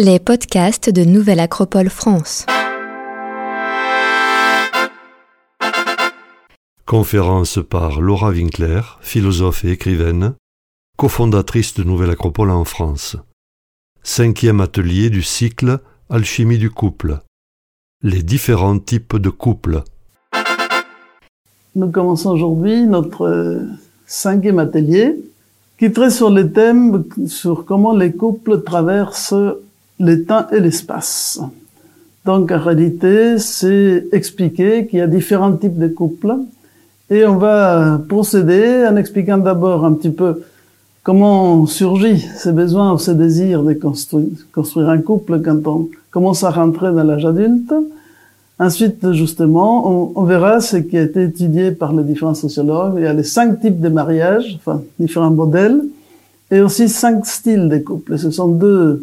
Les podcasts de Nouvelle Acropole France. Conférence par Laura Winkler, philosophe et écrivaine, cofondatrice de Nouvelle Acropole en France. 5e atelier du cycle Alchimie du couple. Les différents types de couples. Nous commençons aujourd'hui notre 5e atelier qui traite sur les thèmes sur comment les couples traversent le temps et l'espace. Donc en réalité, c'est expliquer qu'il y a différents types de couples et on va procéder en expliquant d'abord un petit peu comment surgit ces besoins ou ces désirs de construire un couple quand on commence à rentrer dans l'âge adulte. Ensuite, justement, on verra ce qui a été étudié par les différents sociologues. Il y a les 5 types de mariages, enfin différents modèles, et aussi 5 styles de couples. Ce sont deux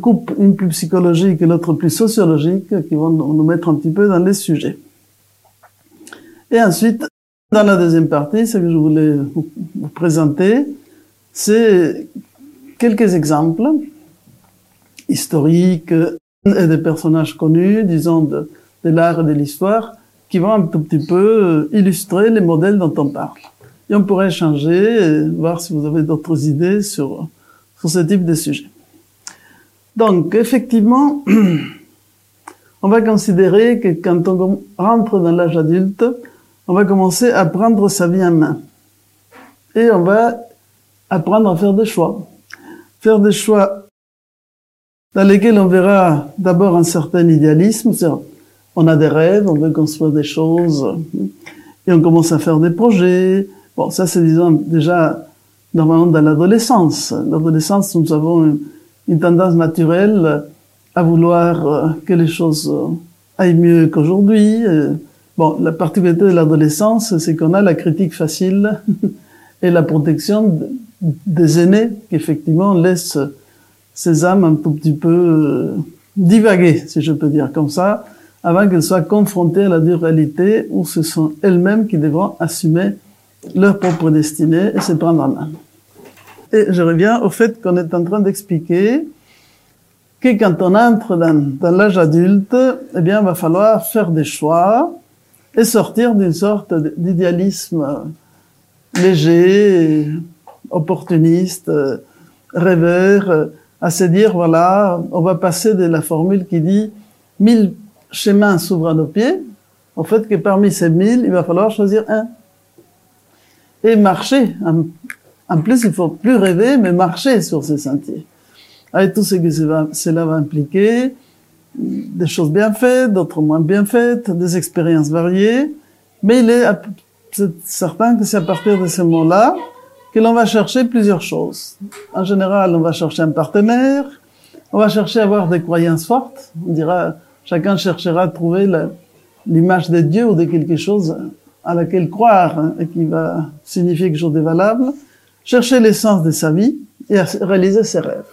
couples, une plus psychologique et l'autre plus sociologique, qui vont nous mettre un petit peu dans les sujets. Et ensuite, dans la deuxième partie, ce que je voulais vous présenter, c'est quelques exemples historiques et des personnages connus, disons, de l'art et de l'histoire, qui vont un tout petit peu illustrer les modèles dont on parle. Et on pourrait échanger et voir si vous avez d'autres idées sur ce type de sujet. Donc, effectivement, on va considérer que quand on rentre dans l'âge adulte, on va commencer à prendre sa vie en main. Et on va apprendre à faire des choix. Faire des choix dans lesquels on verra d'abord un certain idéalisme. C'est-à-dire, on a des rêves, on veut construire des choses, et on commence à faire des projets. Bon, ça c'est, disons, déjà normalement dans l'adolescence. L'adolescence, nous avons une tendance naturelle à vouloir que les choses aillent mieux qu'aujourd'hui. Bon, la particularité de l'adolescence, c'est qu'on a la critique facile et la protection des aînés qui, effectivement, laissent ces âmes un tout petit peu divaguer, si je peux dire comme ça, avant qu'elles soient confrontées à la dure réalité où ce sont elles-mêmes qui devront assumer leur propre destinée et se prendre en main. Et je reviens au fait qu'on est en train d'expliquer que quand on entre dans l'âge adulte, eh bien, il va falloir faire des choix et sortir d'une sorte d'idéalisme léger, opportuniste, rêveur, à se dire, voilà, on va passer de la formule qui dit « 1000 chemins s'ouvrent à nos pieds », au fait que parmi ces 1000, il va falloir choisir un. Et marcher. En plus, il ne faut plus rêver, mais marcher sur ces sentiers. Avec tout ce que cela va impliquer, des choses bien faites, d'autres moins bien faites, des expériences variées. Mais c'est certain que c'est à partir de ce moment-là que l'on va chercher plusieurs choses. En général, on va chercher un partenaire, on va chercher à avoir des croyances fortes. On dira, chacun cherchera à trouver l'image de Dieu ou de quelque chose à laquelle croire, hein, et qui va signifier quelque chose de valable. Chercher l'essence de sa vie et réaliser ses rêves.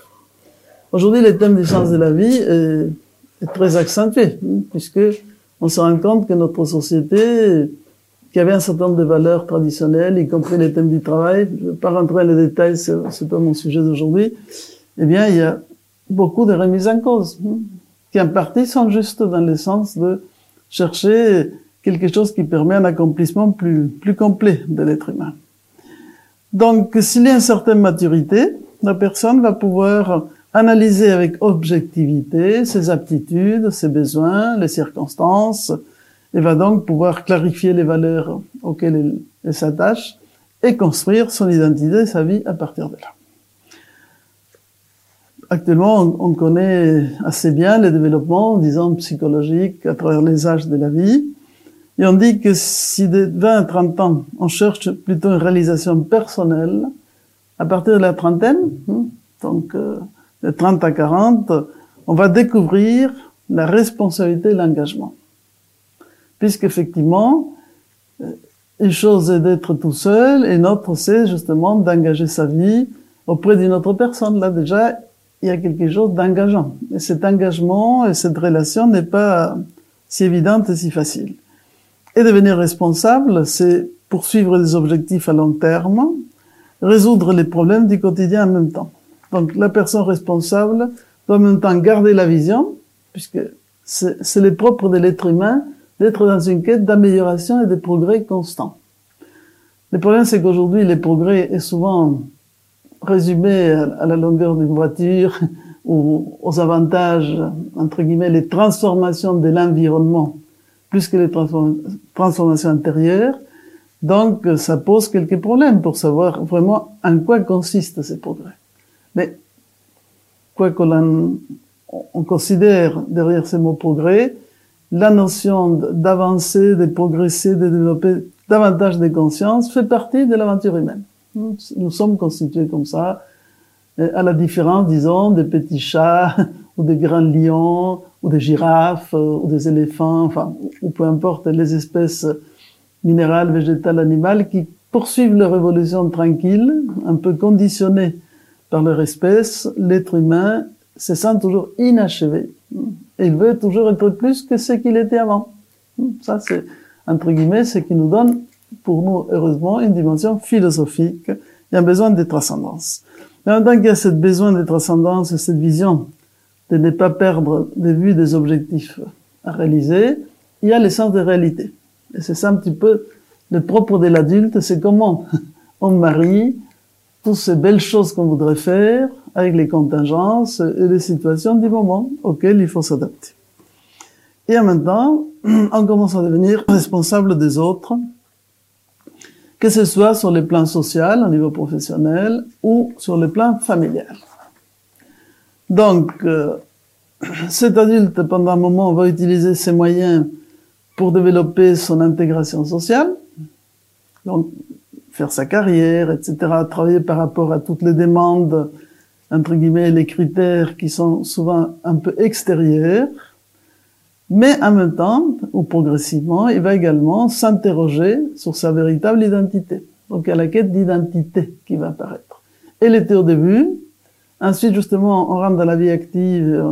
Aujourd'hui, le thème du sens de la vie est très accentué, puisque on se rend compte que notre société, qui avait un certain nombre de valeurs traditionnelles, y compris les thèmes du travail, je ne vais pas rentrer dans les détails, c'est pas mon sujet d'aujourd'hui, eh bien, il y a beaucoup de remises en cause, qui en partie sont juste dans le sens de chercher quelque chose qui permet un accomplissement plus complet de l'être humain. Donc, s'il y a une certaine maturité, la personne va pouvoir analyser avec objectivité ses aptitudes, ses besoins, les circonstances, et va donc pouvoir clarifier les valeurs auxquelles elle s'attache et construire son identité, sa vie à partir de là. Actuellement, on connaît assez bien les développements, disons, psychologiques à travers les âges de la vie. Et on dit que si de 20 à 30 ans, on cherche plutôt une réalisation personnelle, à partir de la trentaine, donc de 30 à 40, on va découvrir la responsabilité et l'engagement. Puisqu'effectivement, une chose est d'être tout seul, et une autre, c'est justement d'engager sa vie auprès d'une autre personne. Là, déjà, il y a quelque chose d'engageant. Et cet engagement et cette relation n'est pas si évidente et si facile. Et devenir responsable, c'est poursuivre des objectifs à long terme, résoudre les problèmes du quotidien en même temps. Donc la personne responsable en même temps garder la vision, puisque c'est le propre de l'être humain d'être dans une quête d'amélioration et de progrès constant. Le problème, c'est qu'aujourd'hui, le progrès est souvent résumé à la longueur d'une voiture ou aux avantages, entre guillemets, les transformations de l'environnement plus que les transformations intérieures. Donc, ça pose quelques problèmes pour savoir vraiment en quoi consistent ces progrès. Mais, quoi qu'on considère derrière ces mots progrès, la notion d'avancer, de progresser, de développer davantage de conscience fait partie de l'aventure humaine. Nous sommes constitués comme ça, à la différence, disons, des petits chats, ou des grands lions, ou des girafes, ou des éléphants, enfin, ou peu importe les espèces minérales, végétales, animales, qui poursuivent leur évolution tranquille, un peu conditionnée par leur espèce. L'être humain se sent toujours inachevé. Il veut toujours être plus que ce qu'il était avant. Ça, c'est, entre guillemets, ce qui nous donne, pour nous, heureusement, une dimension philosophique. Il y a un besoin de transcendance. Mais en tant qu'il y a ce besoin de transcendance, cette vision de ne pas perdre de vue des objectifs à réaliser, il y a le sens de réalité. Et c'est ça un petit peu le propre de l'adulte, c'est comment on marie toutes ces belles choses qu'on voudrait faire avec les contingences et les situations du moment auxquelles il faut s'adapter. Et en même temps, on commence à devenir responsable des autres, que ce soit sur le plan social, au niveau professionnel, ou sur le plan familial. Donc, cet adulte, pendant un moment, va utiliser ses moyens pour développer son intégration sociale, donc faire sa carrière, etc., travailler par rapport à toutes les demandes, entre guillemets, les critères qui sont souvent un peu extérieurs, mais en même temps, ou progressivement, il va également s'interroger sur sa véritable identité, donc à la quête d'identité qui va apparaître. Elle était au début, ensuite justement, on rentre dans la vie active,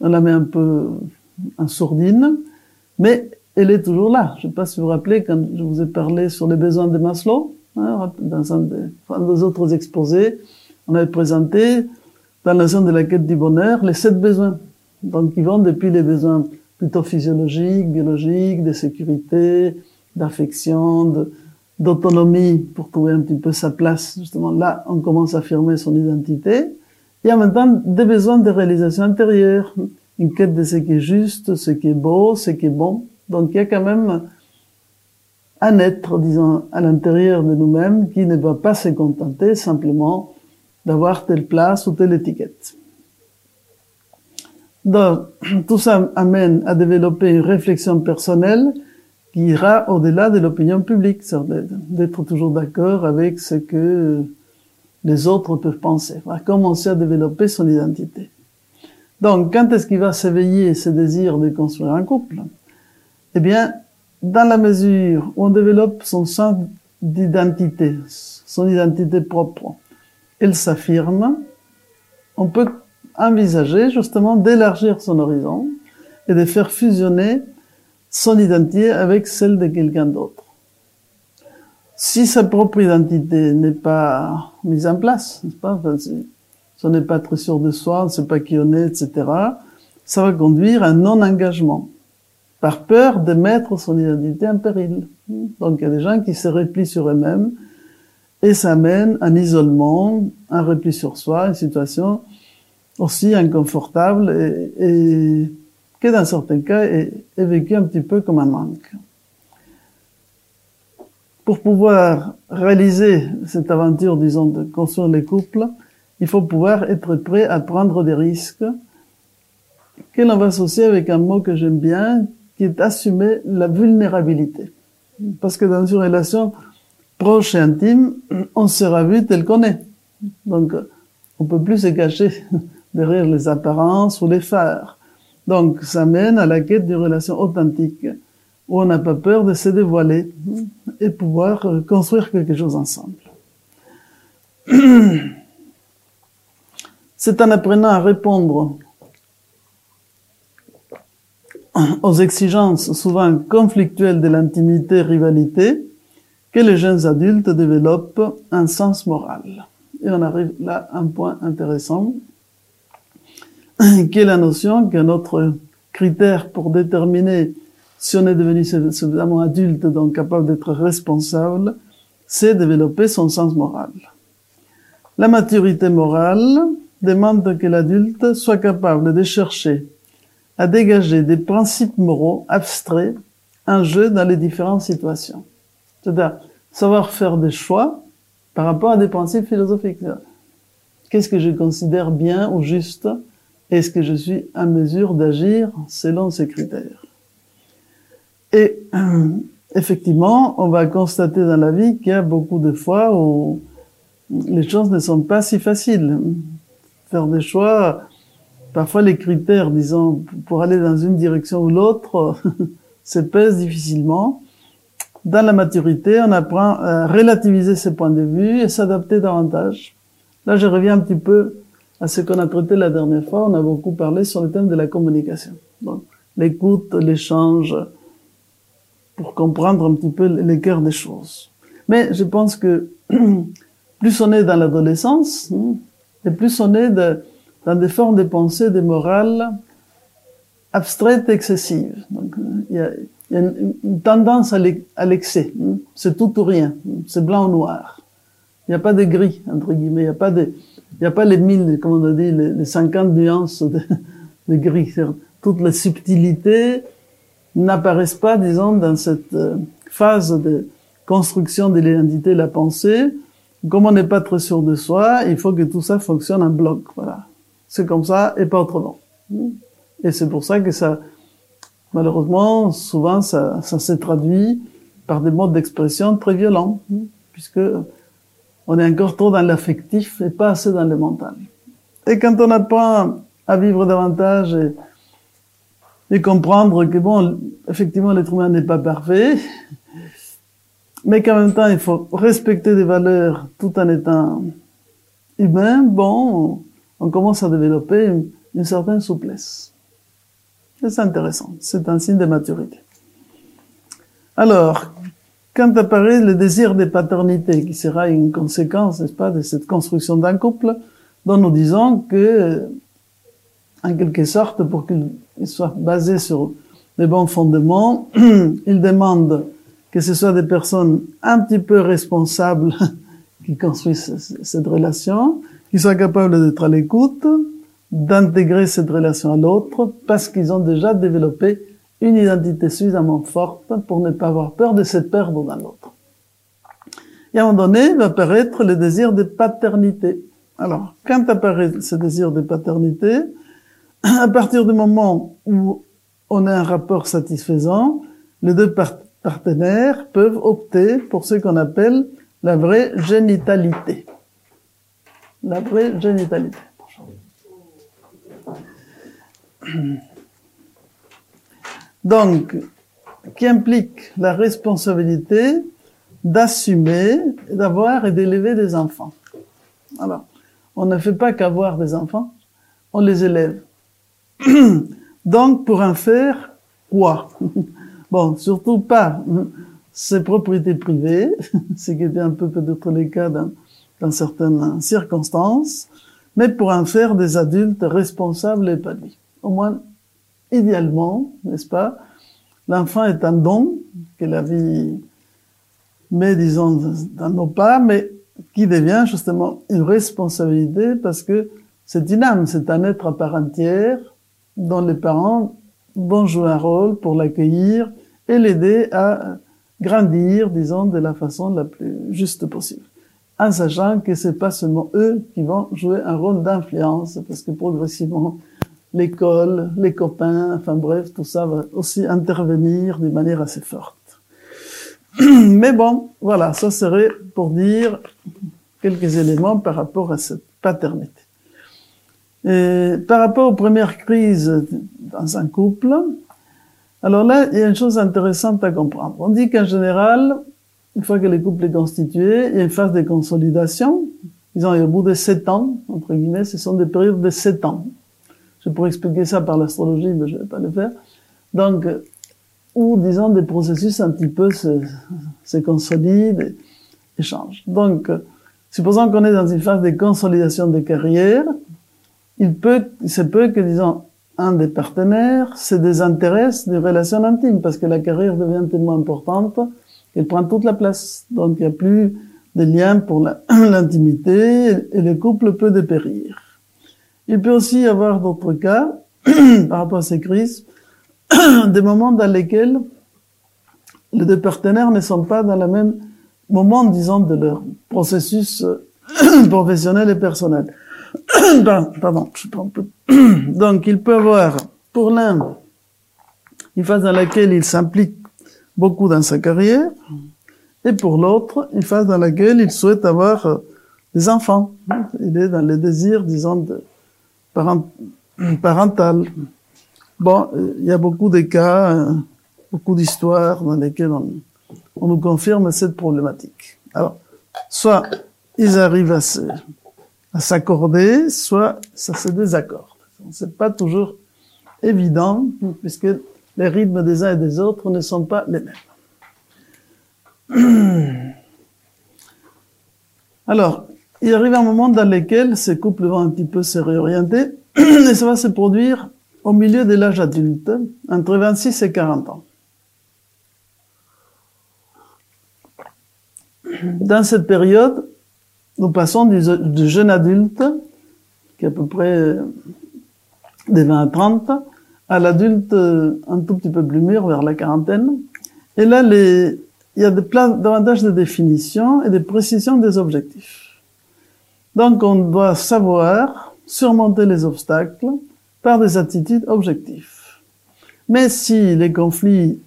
on la met un peu en sourdine, mais elle est toujours là. Je ne sais pas si vous vous rappelez, quand je vous ai parlé sur les besoins de Maslow, hein, dans un des autres exposés, on avait présenté, dans la zone de la quête du bonheur, les 7 besoins. Donc, ils vont depuis les besoins plutôt physiologiques, biologiques, de sécurité, d'affection, d'autonomie, pour trouver un petit peu sa place. Justement, là, on commence à affirmer son identité. Et en même temps, des besoins de réalisation intérieure. Une quête de ce qui est juste, ce qui est beau, ce qui est bon. Donc, il y a quand même un être, disons, à l'intérieur de nous-mêmes qui ne va pas se contenter simplement d'avoir telle place ou telle étiquette. Donc, tout ça amène à développer une réflexion personnelle qui ira au-delà de l'opinion publique, d'être toujours d'accord avec ce que les autres peuvent penser, à commencer à développer son identité. Donc, quand est-ce qu'il va s'éveiller ce désir de construire un couple? Eh bien, dans la mesure où on développe son sens d'identité, son identité propre, elle s'affirme, on peut envisager justement d'élargir son horizon et de faire fusionner son identité avec celle de quelqu'un d'autre. Si sa propre identité n'est pas mise en place, n'est-ce pas, enfin, si on n'est pas très sûr de soi, on ne sait pas qui on est, etc., ça va conduire à un non-engagement, par peur de mettre son identité en péril. Donc il y a des gens qui se replient sur eux-mêmes et ça amène un isolement, un repli sur soi, une situation aussi inconfortable et qui, dans certains cas, est vécue un petit peu comme un manque. Pour pouvoir réaliser cette aventure, disons, de construire les couples, il faut pouvoir être prêt à prendre des risques que l'on va associer avec un mot que j'aime bien, qui est assumer la vulnérabilité. Parce que dans une relation proche et intime, on sera vu tel qu'on est. Donc, on peut plus se cacher derrière les apparences ou les phares. Donc, ça mène à la quête d'une relation authentique, où on n'a pas peur de se dévoiler et pouvoir construire quelque chose ensemble. C'est en apprenant à répondre aux exigences souvent conflictuelles de l'intimité-rivalité, que les jeunes adultes développent un sens moral. Et on arrive là à un point intéressant. qui est la notion que notre critère pour déterminer si on est devenu suffisamment adulte, donc capable d'être responsable, c'est développer son sens moral. La maturité morale demande que l'adulte soit capable de chercher à dégager des principes moraux abstraits en jeu dans les différentes situations. C'est-à-dire savoir faire des choix par rapport à des principes philosophiques. Qu'est-ce que je considère bien ou juste? Est-ce que je suis en mesure d'agir selon ces critères? Et effectivement, on va constater dans la vie qu'il y a beaucoup de fois où les choses ne sont pas si faciles. Faire des choix, parfois les critères, disons, pour aller dans une direction ou l'autre, se pèsent difficilement. Dans la maturité, on apprend à relativiser ses points de vue et s'adapter davantage. Là, je reviens un petit peu à ce qu'on a traité la dernière fois. On a beaucoup parlé sur le thème de la communication. Donc, l'écoute, l'échange, pour comprendre un petit peu le cœur des choses. Mais je pense que plus on est dans l'adolescence, et plus on est dans des formes de pensée, de morale abstraites et excessives. Donc, il y a une tendance à l'excès. C'est tout ou rien. C'est blanc ou noir. Il n'y a pas de gris, entre guillemets. Il n'y a pas les 1000, comme on a dit, les 50 nuances de gris. Toutes les subtilités n'apparaissent pas, disons, dans cette phase de construction de l'identité et la pensée. Comme on n'est pas très sûr de soi, il faut que tout ça fonctionne en bloc. Voilà. C'est comme ça et pas autrement. Et c'est pour ça que ça, malheureusement, souvent, ça se traduit par des modes d'expression très violents, puisque on est encore trop dans l'affectif et pas assez dans le mental. Et quand on apprend à vivre davantage et comprendre que bon, effectivement, l'être humain n'est pas parfait, mais qu'en même temps, il faut respecter des valeurs tout en étant humain, bon, on commence à développer une certaine souplesse. Et c'est intéressant. C'est un signe de maturité. Alors, quand apparaît le désir de paternité, qui sera une conséquence, n'est-ce pas, de cette construction d'un couple, dont nous disons que, en quelque sorte, pour qu'il soit basé sur les bons fondements, il demande que ce soit des personnes un petit peu responsables qui construisent cette relation, qui soient capables d'être à l'écoute, d'intégrer cette relation à l'autre, parce qu'ils ont déjà développé une identité suffisamment forte pour ne pas avoir peur de se perdre dans l'autre. Et à un moment donné, va apparaître le désir de paternité. Alors, quand apparaît ce désir de paternité, à partir du moment où on a un rapport satisfaisant, les deux partenaires peuvent opter pour ce qu'on appelle la vraie génitalité. La vraie génitalité. Donc, qui implique la responsabilité d'assumer, d'avoir et d'élever des enfants. Alors, on ne fait pas qu'avoir des enfants, on les élève. Donc, pour en faire quoi? Bon, surtout pas ses propriétés privées, ce qui était un peu peut-être le cas dans certaines circonstances, mais pour en faire des adultes responsables et épanouis. Au moins, idéalement, n'est-ce pas, l'enfant est un don que la vie met, disons, dans nos pas, mais qui devient justement une responsabilité parce que c'est une âme, c'est un être à part entière dont les parents vont jouer un rôle pour l'accueillir et l'aider à grandir, disons, de la façon la plus juste possible. En sachant que c'est pas seulement eux qui vont jouer un rôle d'influence parce que progressivement, l'école, les copains, enfin bref, tout ça va aussi intervenir d'une manière assez forte. Mais bon, voilà, ça serait pour dire quelques éléments par rapport à cette paternité. Et par rapport aux premières crises dans un couple, alors là, il y a une chose intéressante à comprendre. On dit qu'en général, une fois que le couple est constitué, il y a une phase de consolidation. Disons, au bout de 7 ans, entre guillemets, ce sont des périodes de 7 ans. Je pourrais expliquer ça par l'astrologie, mais je vais pas le faire. Donc, où, disons, des processus un petit peu se consolident et changent. Donc, supposons qu'on est dans une phase de consolidation de carrière, Il se peut que, disons, un des partenaires se désintéresse des relations intimes parce que la carrière devient tellement importante qu'elle prend toute la place. Donc, il n'y a plus de lien pour l'intimité et le couple peut dépérir. Il peut aussi y avoir d'autres cas, par rapport à ces crises, des moments dans lesquels les deux partenaires ne sont pas dans le même moment, disons, de leur processus professionnel et personnel. Pardon, je prends un peu. Donc, il peut avoir, pour l'un, une phase dans laquelle il s'implique beaucoup dans sa carrière, et pour l'autre, une phase dans laquelle il souhaite avoir des enfants. Il est dans le désir, disons, de parental. Bon, il y a beaucoup de cas, beaucoup d'histoires dans lesquelles on nous confirme cette problématique. Alors, soit ils arrivent à s'accorder, soit ça se désaccorde. C'est pas toujours évident, puisque les rythmes des uns et des autres ne sont pas les mêmes. Alors, il arrive un moment dans lequel ces couples vont un petit peu se réorienter, et ça va se produire au milieu de l'âge adulte, entre 26 et 40 ans. Dans cette période, nous passons du jeune adulte, qui est à peu près des 20 à 30, à l'adulte un tout petit peu plus mûr, vers la quarantaine. Et là, il y a davantage de définitions et de précisions des objectifs. Donc, on doit savoir surmonter les obstacles par des attitudes objectives. Mais si les conflits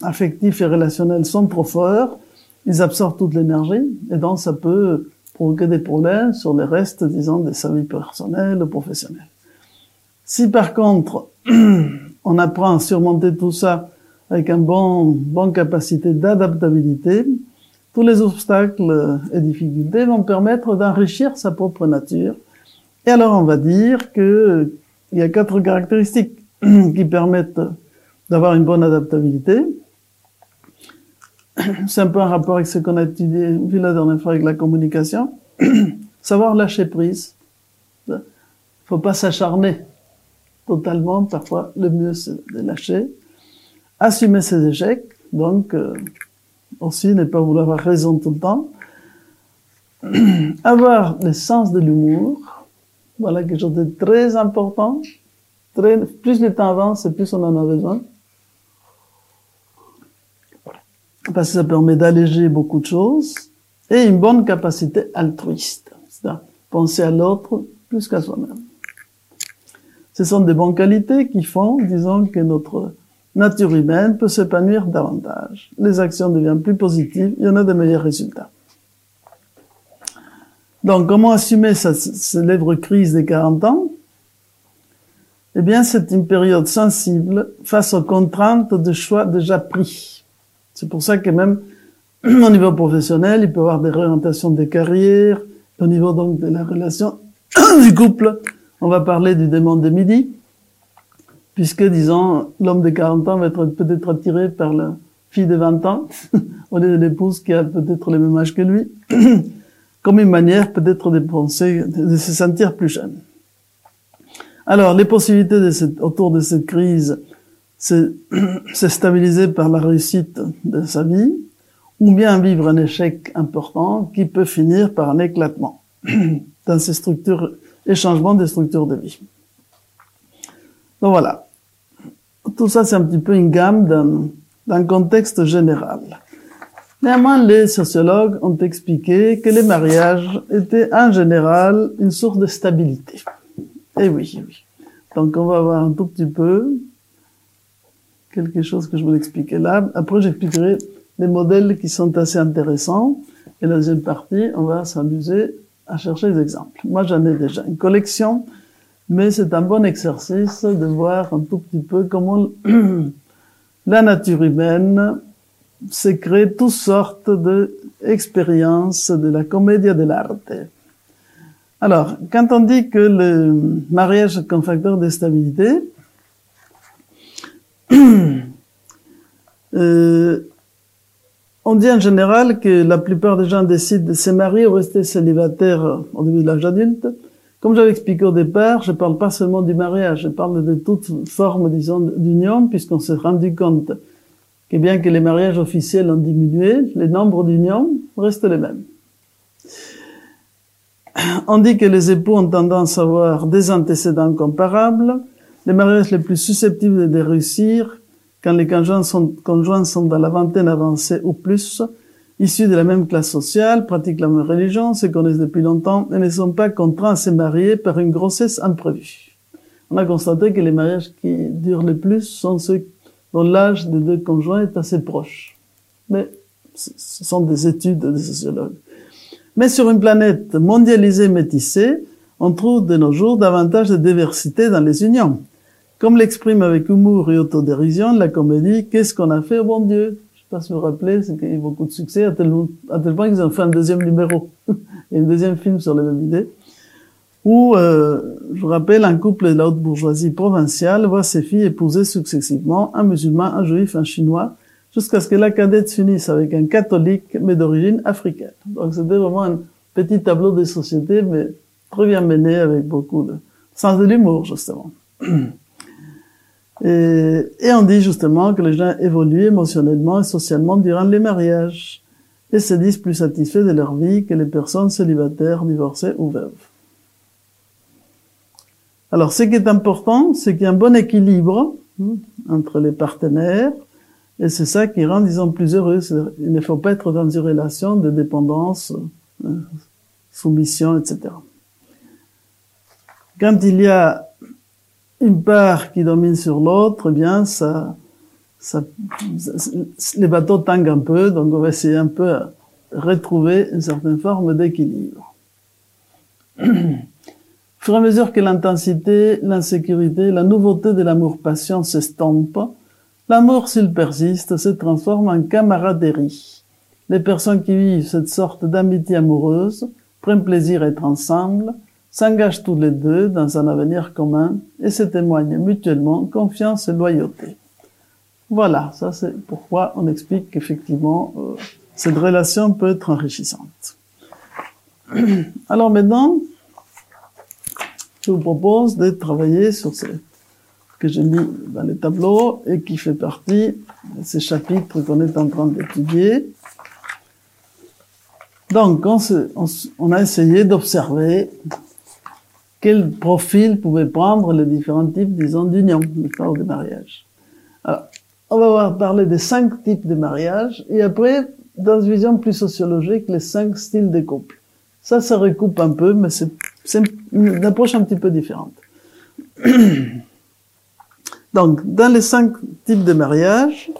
affectifs et relationnels sont trop forts, ils absorbent toute l'énergie, et donc ça peut provoquer des problèmes sur le reste, disons, de sa vie personnelle ou professionnelle. Si par contre, on apprend à surmonter tout ça avec une bonne capacité d'adaptabilité, tous les obstacles et difficultés vont permettre d'enrichir sa propre nature. Et alors on va dire que il y a 4 caractéristiques qui permettent d'avoir une bonne adaptabilité. C'est un peu un rapport avec ce qu'on a étudié la dernière fois avec la communication. Savoir lâcher prise. Faut pas s'acharner totalement. Parfois, le mieux, c'est de lâcher. Assumer ses échecs. Donc, aussi, ne pas vouloir avoir raison tout le temps. Avoir le sens de l'humour. Voilà quelque chose de très important. Plus le temps avance, plus on en a besoin. Parce que ça permet d'alléger beaucoup de choses, et une bonne capacité altruiste, c'est-à-dire penser à l'autre plus qu'à soi-même. Ce sont des bonnes qualités qui font, disons, que notre nature humaine peut s'épanouir davantage. Les actions deviennent plus positives, il y en a de meilleurs résultats. Donc, comment assumer cette célèbre crise des 40 ans? Eh bien, c'est une période sensible face aux contraintes de choix déjà pris. C'est pour ça que même au niveau professionnel, il peut y avoir des réorientations des carrières. Au niveau donc de la relation du couple, on va parler du démon de midi, puisque, disons, l'homme de 40 ans va être peut-être attiré par la fille de 20 ans, au lieu de l'épouse qui a peut-être le même âge que lui, comme une manière peut-être de penser, de se sentir plus jeune. Alors, les possibilités autour de cette crise, c'est stabilisé par la réussite de sa vie, ou bien vivre un échec important qui peut finir par un éclatement dans ces structures et changement des structures de vie. Donc voilà. Tout ça, c'est un petit peu une gamme d'un contexte général. Néanmoins, les sociologues ont expliqué que les mariages étaient en général une source de stabilité. Et oui. Donc on va voir un tout petit peu quelque chose que je vous expliquais là. Après, j'expliquerai des modèles qui sont assez intéressants. Et la deuxième partie, on va s'amuser à chercher des exemples. Moi, j'en ai déjà une collection, mais c'est un bon exercice de voir un tout petit peu comment la nature humaine se crée toutes sortes d'expériences de la commedia dell'arte. Alors, quand on dit que le mariage est un facteur de stabilité, on dit en général que la plupart des gens décident de se marier ou rester célibataires au début de l'âge adulte Comme j'avais expliqué au départ, je parle pas seulement du mariage, je parle de toute forme, disons, d'union, puisqu'on s'est rendu compte que bien que les mariages officiels ont diminué, les nombres d'unions restent les mêmes. On dit que les époux ont tendance à avoir des antécédents comparables, les mariages les plus susceptibles de réussir, quand les conjoints sont dans la vingtaine avancée ou plus, issus de la même classe sociale, pratiquent la même religion, se connaissent depuis longtemps et ne sont pas contraints à se marier par une grossesse imprévue. On a constaté que les mariages qui durent le plus sont ceux dont l'âge des deux conjoints est assez proche. Mais ce sont des études de sociologues. Mais sur une planète mondialisée métissée, on trouve de nos jours davantage de diversité dans les unions. Comme l'exprime avec humour et autodérision la comédie « Qu'est-ce qu'on a fait au bon Dieu ?» Je ne sais pas si vous vous rappelez, c'est qu'il y a eu beaucoup de succès, à tel point qu'ils ont fait un deuxième numéro et un deuxième film sur les mêmes idées, où, je vous rappelle, un couple de la haute bourgeoisie provinciale voit ses filles épouser successivement un musulman, un juif, un chinois, jusqu'à ce que la cadette s'unisse avec un catholique, mais d'origine africaine. Donc c'était vraiment un petit tableau des sociétés, mais très bien mené, avec beaucoup de sens de l'humour, justement. Et on dit justement que les gens évoluent émotionnellement et socialement durant les mariages et se disent plus satisfaits de leur vie que les personnes célibataires, divorcées ou veuves. Alors, ce qui est important, c'est qu'il y a un bon équilibre entre les partenaires et c'est ça qui rend, disons, plus heureux. Il ne faut pas être dans une relation de dépendance, soumission, etc. Quand il y a une part qui domine sur l'autre, eh bien, les bateaux tanguent un peu, donc on va essayer un peu à retrouver une certaine forme d'équilibre. Au fur et à mesure que l'intensité, l'insécurité, la nouveauté de l'amour-passion s'estompent, l'amour, s'il persiste, se transforme en camaraderie. Les personnes qui vivent cette sorte d'amitié amoureuse prennent plaisir à être ensemble, s'engagent tous les deux dans un avenir commun et se témoignent mutuellement confiance et loyauté. Voilà, ça c'est pourquoi on explique qu'effectivement cette relation peut être enrichissante. Alors maintenant, je vous propose de travailler sur ce que j'ai mis dans les tableaux et qui fait partie de ces chapitres qu'on est en train d'étudier. Donc, on a essayé d'observer quel profil pouvaient prendre les différents types, disons, d'union, ou de mariage. Alors, on va parler des 5 types de mariage, et après, dans une vision plus sociologique, les 5 styles de couple. Ça recoupe un peu, mais c'est une approche un petit peu différente. Donc, dans les 5 types de mariage,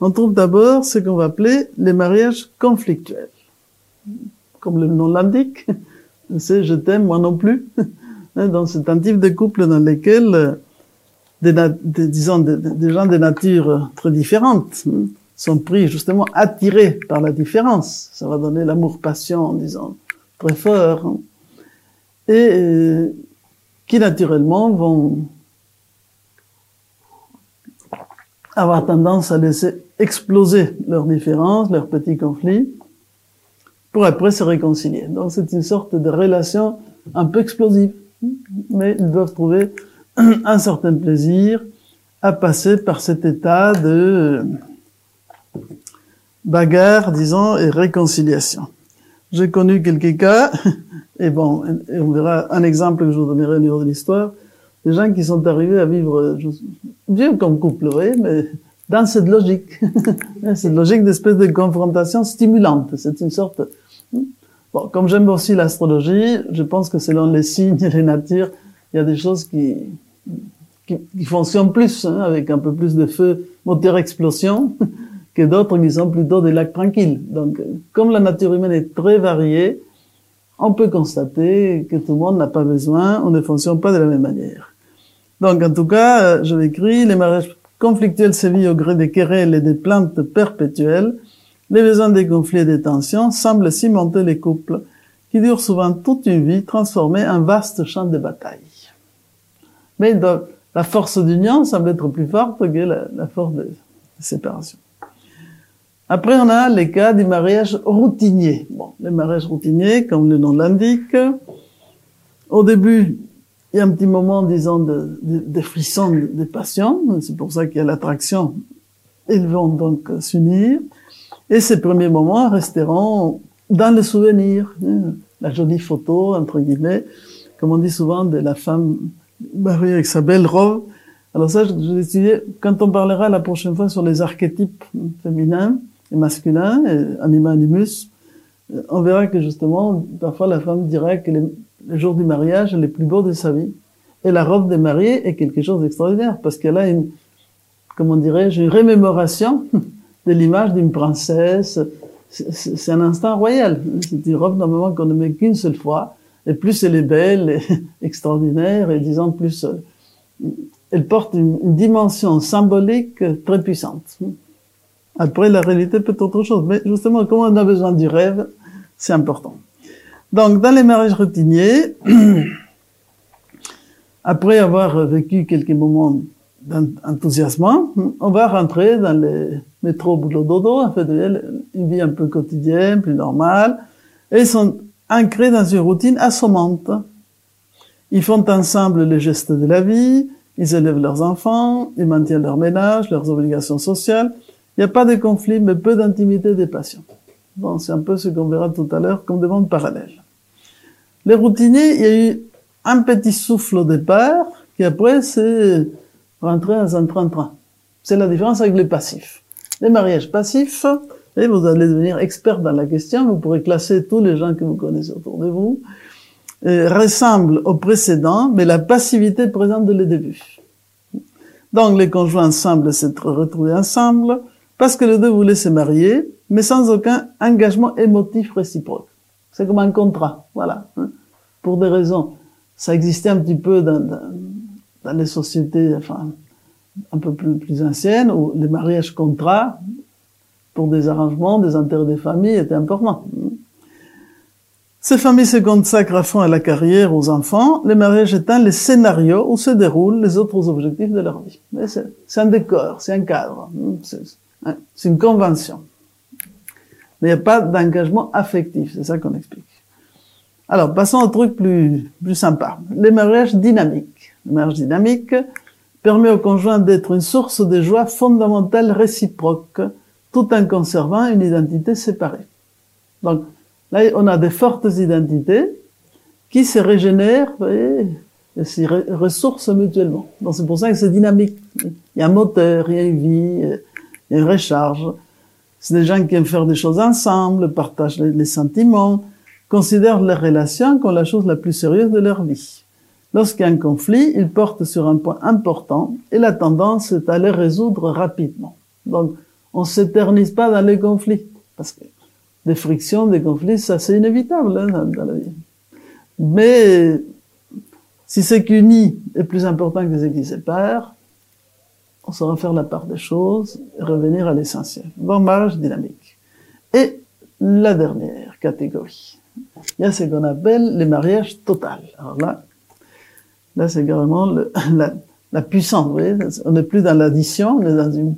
on trouve d'abord ce qu'on va appeler les mariages conflictuels. Comme le nom l'indique, c'est « je t'aime, moi non plus ». Donc, c'est un type de couple dans lequel, des gens de nature très différentes sont pris, justement, attirés par la différence. Ça va donner l'amour-passion, disons, très fort. Et qui, naturellement, vont avoir tendance à laisser exploser leurs différences, leurs petits conflits, pour après se réconcilier. Donc, c'est une sorte de relation un peu explosive. Mais ils doivent trouver un certain plaisir à passer par cet état de bagarre, disons, et réconciliation. J'ai connu quelques cas, et bon, et on verra un exemple que je vous donnerai au niveau de l'histoire, des gens qui sont arrivés à vivre, vieux comme couple, vous voyez, mais dans cette logique. Cette logique d'espèce de confrontation stimulante. C'est une sorte... Bon, comme j'aime aussi l'astrologie, je pense que selon les signes et les natures, il y a des choses qui fonctionnent plus, avec un peu plus de feu, moteur explosion, que d'autres qui sont plutôt des lacs tranquilles. Donc, comme la nature humaine est très variée, on peut constater que tout le monde n'a pas besoin, on ne fonctionne pas de la même manière. Donc, en tout cas, je l'écris, les mariages conflictuels sévissent au gré des querelles et des plaintes perpétuelles. Les besoins des conflits et des tensions semblent cimenter les couples, qui durent souvent toute une vie, transformés en vaste champ de bataille. Mais la force d'union semble être plus forte que la force de séparation. Après, on a les cas du mariage routinier. Bon, les mariages routiniers, comme le nom l'indique, Au début, il y a un petit moment, disons, de frisson, de passion. C'est pour ça qu'il y a l'attraction. Ils vont donc s'unir. Et ces premiers moments resteront dans le souvenir. La jolie photo, entre guillemets, comme on dit souvent, de la femme mariée avec sa belle robe. Alors ça, je vais étudier, quand on parlera la prochaine fois sur les archétypes féminins et masculins, et anima animus, on verra que justement, parfois la femme dira que le jour du mariage est le plus beau de sa vie. Et la robe des mariés est quelque chose d'extraordinaire, parce qu'elle a une, comment dirais-je, une rémémoration de l'image d'une princesse. C'est un instant royal. C'est une robe normalement qu'on ne met qu'une seule fois, et plus elle est belle, et extraordinaire, et disons plus... Elle porte une dimension symbolique très puissante. Après, la réalité peut être autre chose. Mais justement, comme on a besoin du rêve, c'est important. Donc, dans les mariages routiniers, après avoir vécu quelques moments d'enthousiasme, on va rentrer dans les métros boulot-dodo, en fait, une vie un peu quotidienne, plus normale, et ils sont ancrés dans une routine assommante. Ils font ensemble les gestes de la vie, ils élèvent leurs enfants, ils maintiennent leur ménage, leurs obligations sociales. Il n'y a pas de conflit, mais peu d'intimité des patients. Bon, c'est un peu ce qu'on verra tout à l'heure comme des mondes parallèles. Les routiniers, il y a eu un petit souffle au départ, qui après, c'est rentré dans un train-train. C'est la différence avec les passifs. Les mariages passifs, et vous allez devenir expert dans la question, vous pourrez classer tous les gens que vous connaissez autour de vous, ressemble au précédent, mais la passivité présente dès le début. Donc, les conjoints semblent s'être retrouvés ensemble parce que les deux voulaient se marier, mais sans aucun engagement émotif réciproque. C'est comme un contrat, voilà. Pour des raisons, ça existait un petit peu dans les sociétés, enfin, un peu plus anciennes, où les mariages contrats, pour des arrangements, des intérêts des familles, étaient importants. Ces familles se consacrent à fond à la carrière, aux enfants, les mariages étant les scénarios où se déroulent les autres objectifs de leur vie. C'est un décor, c'est un cadre, c'est une convention. Mais il n'y a pas d'engagement affectif, c'est ça qu'on explique. Alors, passons au truc plus sympa. Les mariages dynamiques. Le mariage dynamique permet au conjoint d'être une source de joie fondamentale réciproque, tout en conservant une identité séparée. Donc, là, on a des fortes identités qui se régénèrent, vous voyez, et se ressourcent mutuellement. Donc, c'est pour ça que c'est dynamique. Il y a un moteur, il y a une vie, il y a une recharge. C'est des gens qui aiment faire des choses ensemble, partagent les sentiments, considèrent leurs relations comme la chose la plus sérieuse de leur vie. Lorsqu'il y a un conflit, ils portent sur un point important et la tendance est à les résoudre rapidement. Donc, on s'éternise pas dans les conflits, parce que des frictions, des conflits, ça c'est inévitable dans la vie. Mais si ce qui unit est plus important que ce qui sépare, on saura faire la part des choses et revenir à l'essentiel. Bon, mariage dynamique. Et la dernière catégorie, il y a ce qu'on appelle les mariages total. Alors là c'est carrément la puissance, vous voyez, on n'est plus dans l'addition, on est dans une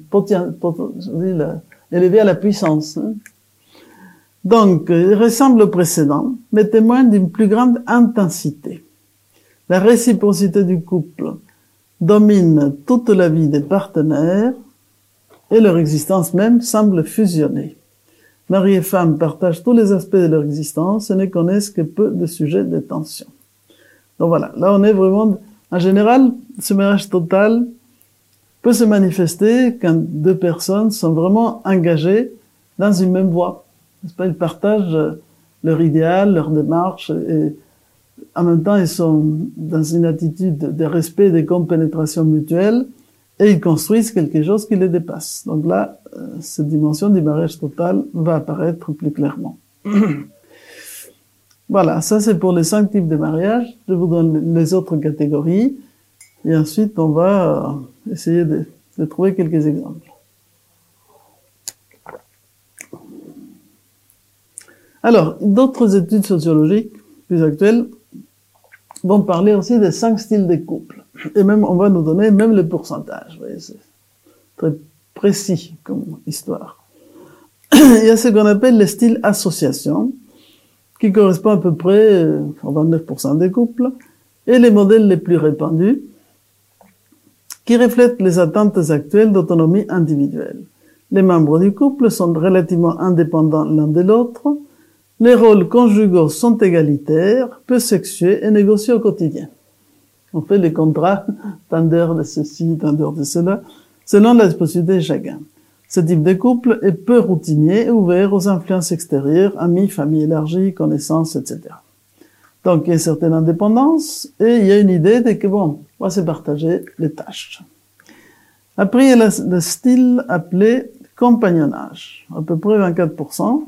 élevée à la puissance. Donc, il ressemble au précédent, mais témoigne d'une plus grande intensité. La réciprocité du couple domine toute la vie des partenaires et leur existence même semble fusionner. Mari et femme partagent tous les aspects de leur existence et ne connaissent que peu de sujets de tension. Donc voilà, là on est vraiment... En général, ce mariage total peut se manifester quand deux personnes sont vraiment engagées dans une même voie. Ils partagent leur idéal, leur démarche, et en même temps, ils sont dans une attitude de respect et de compénétration mutuelle, et ils construisent quelque chose qui les dépasse. Donc là, cette dimension du mariage total va apparaître plus clairement. Voilà, ça c'est pour les 5 types de mariage. Je vous donne les autres catégories, et ensuite on va essayer de trouver quelques exemples. Alors, d'autres études sociologiques plus actuelles vont parler aussi des 5 styles de couple. Et même, on va nous donner même le pourcentage. Vous voyez, c'est très précis comme histoire. Il y a ce qu'on appelle les styles association, qui correspond à peu près à 29% des couples, et les modèles les plus répandus, qui reflètent les attentes actuelles d'autonomie individuelle. Les membres du couple sont relativement indépendants l'un de l'autre, les rôles conjugaux sont égalitaires, peu sexués et négociés au quotidien. On fait les contrats, tant d'heures de ceci, tant d'heures de cela, selon la disponibilité de chacun. Ce type de couple est peu routinier et ouvert aux influences extérieures, amis, famille élargie, connaissances, etc. Donc, il y a une certaine indépendance et il y a une idée de que, bon, on va se partager les tâches. Après, il y a le style appelé compagnonnage. À peu près 24%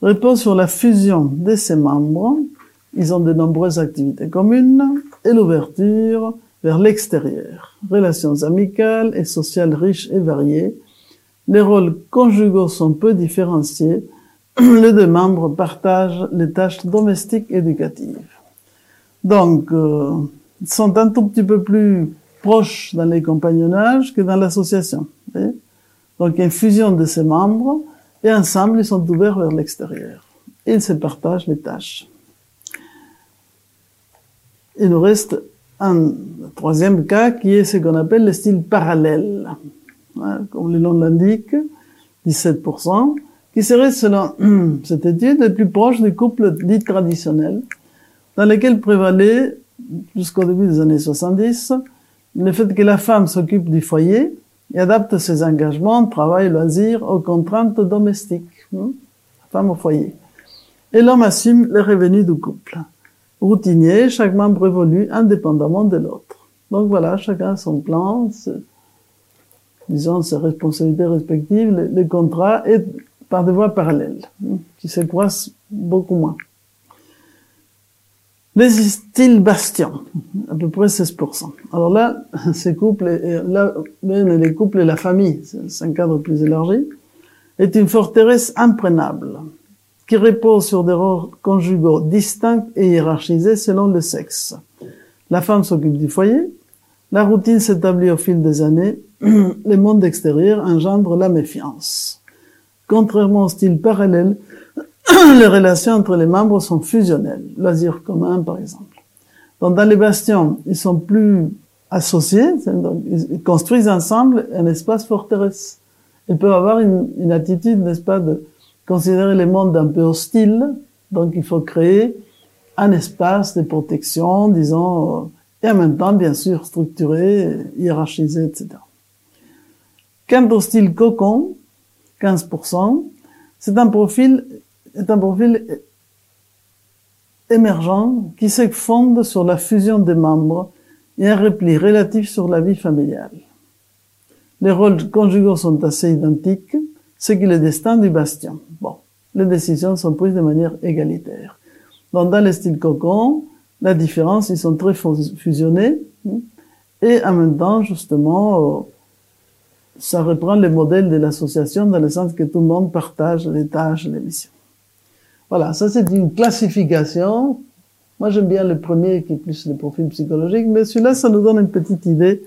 repose sur la fusion de ses membres. Ils ont de nombreuses activités communes et l'ouverture vers l'extérieur. Relations amicales et sociales riches et variées. Les rôles conjugaux sont peu différenciés. Les deux membres partagent les tâches domestiques et éducatives. Donc, ils sont un tout petit peu plus proches dans les compagnonnages que dans l'association. Donc, il y a une fusion de ces membres et ensemble, ils sont ouverts vers l'extérieur. Ils se partagent les tâches. Il nous reste un troisième cas qui est ce qu'on appelle le style parallèle, comme le nom l'indique, 17%, qui serait, selon cette étude, le plus proche du couple dit traditionnel, dans lequel prévalait, jusqu'au début des années 70, le fait que la femme s'occupe du foyer et adapte ses engagements, travail, loisirs, aux contraintes domestiques. La femme au foyer. Et l'homme assume les revenus du couple. Routinier, chaque membre évolue indépendamment de l'autre. Donc voilà, chacun son plan, disons ses responsabilités respectives, les contrats, et par des voies parallèles, qui se croisent beaucoup moins. Les styles bastions, à peu près 16%. Alors là, ces couples, là, même les couples et la famille, c'est un cadre plus élargi, est une forteresse imprenable, qui repose sur des rôles conjugaux distincts et hiérarchisés selon le sexe. La femme s'occupe du foyer, la routine s'établit au fil des années, le monde extérieur engendre la méfiance. Contrairement au style parallèle, les relations entre les membres sont fusionnelles, loisirs communs par exemple. Donc dans les bastions, ils sont plus associés, donc ils construisent ensemble un espace forteresse. Ils peuvent avoir une attitude, n'est-ce pas, de considérer le monde un peu hostile, donc il faut créer un espace de protection, disons, et en même temps, bien sûr, structuré, hiérarchisé, etc. Quant au style cocon, 15%, c'est un profil émergent qui se fonde sur la fusion des membres et un repli relatif sur la vie familiale. Les rôles conjugaux sont assez identiques, ce qui est le destin du bastion. Bon, les décisions sont prises de manière égalitaire. Donc, dans le style cocon, la différence, ils sont très fusionnés et en même temps, justement, ça reprend le modèle de l'association dans le sens que tout le monde partage les tâches, les missions. Voilà, ça c'est une classification. Moi j'aime bien le premier qui est plus le profil psychologique, mais celui-là ça nous donne une petite idée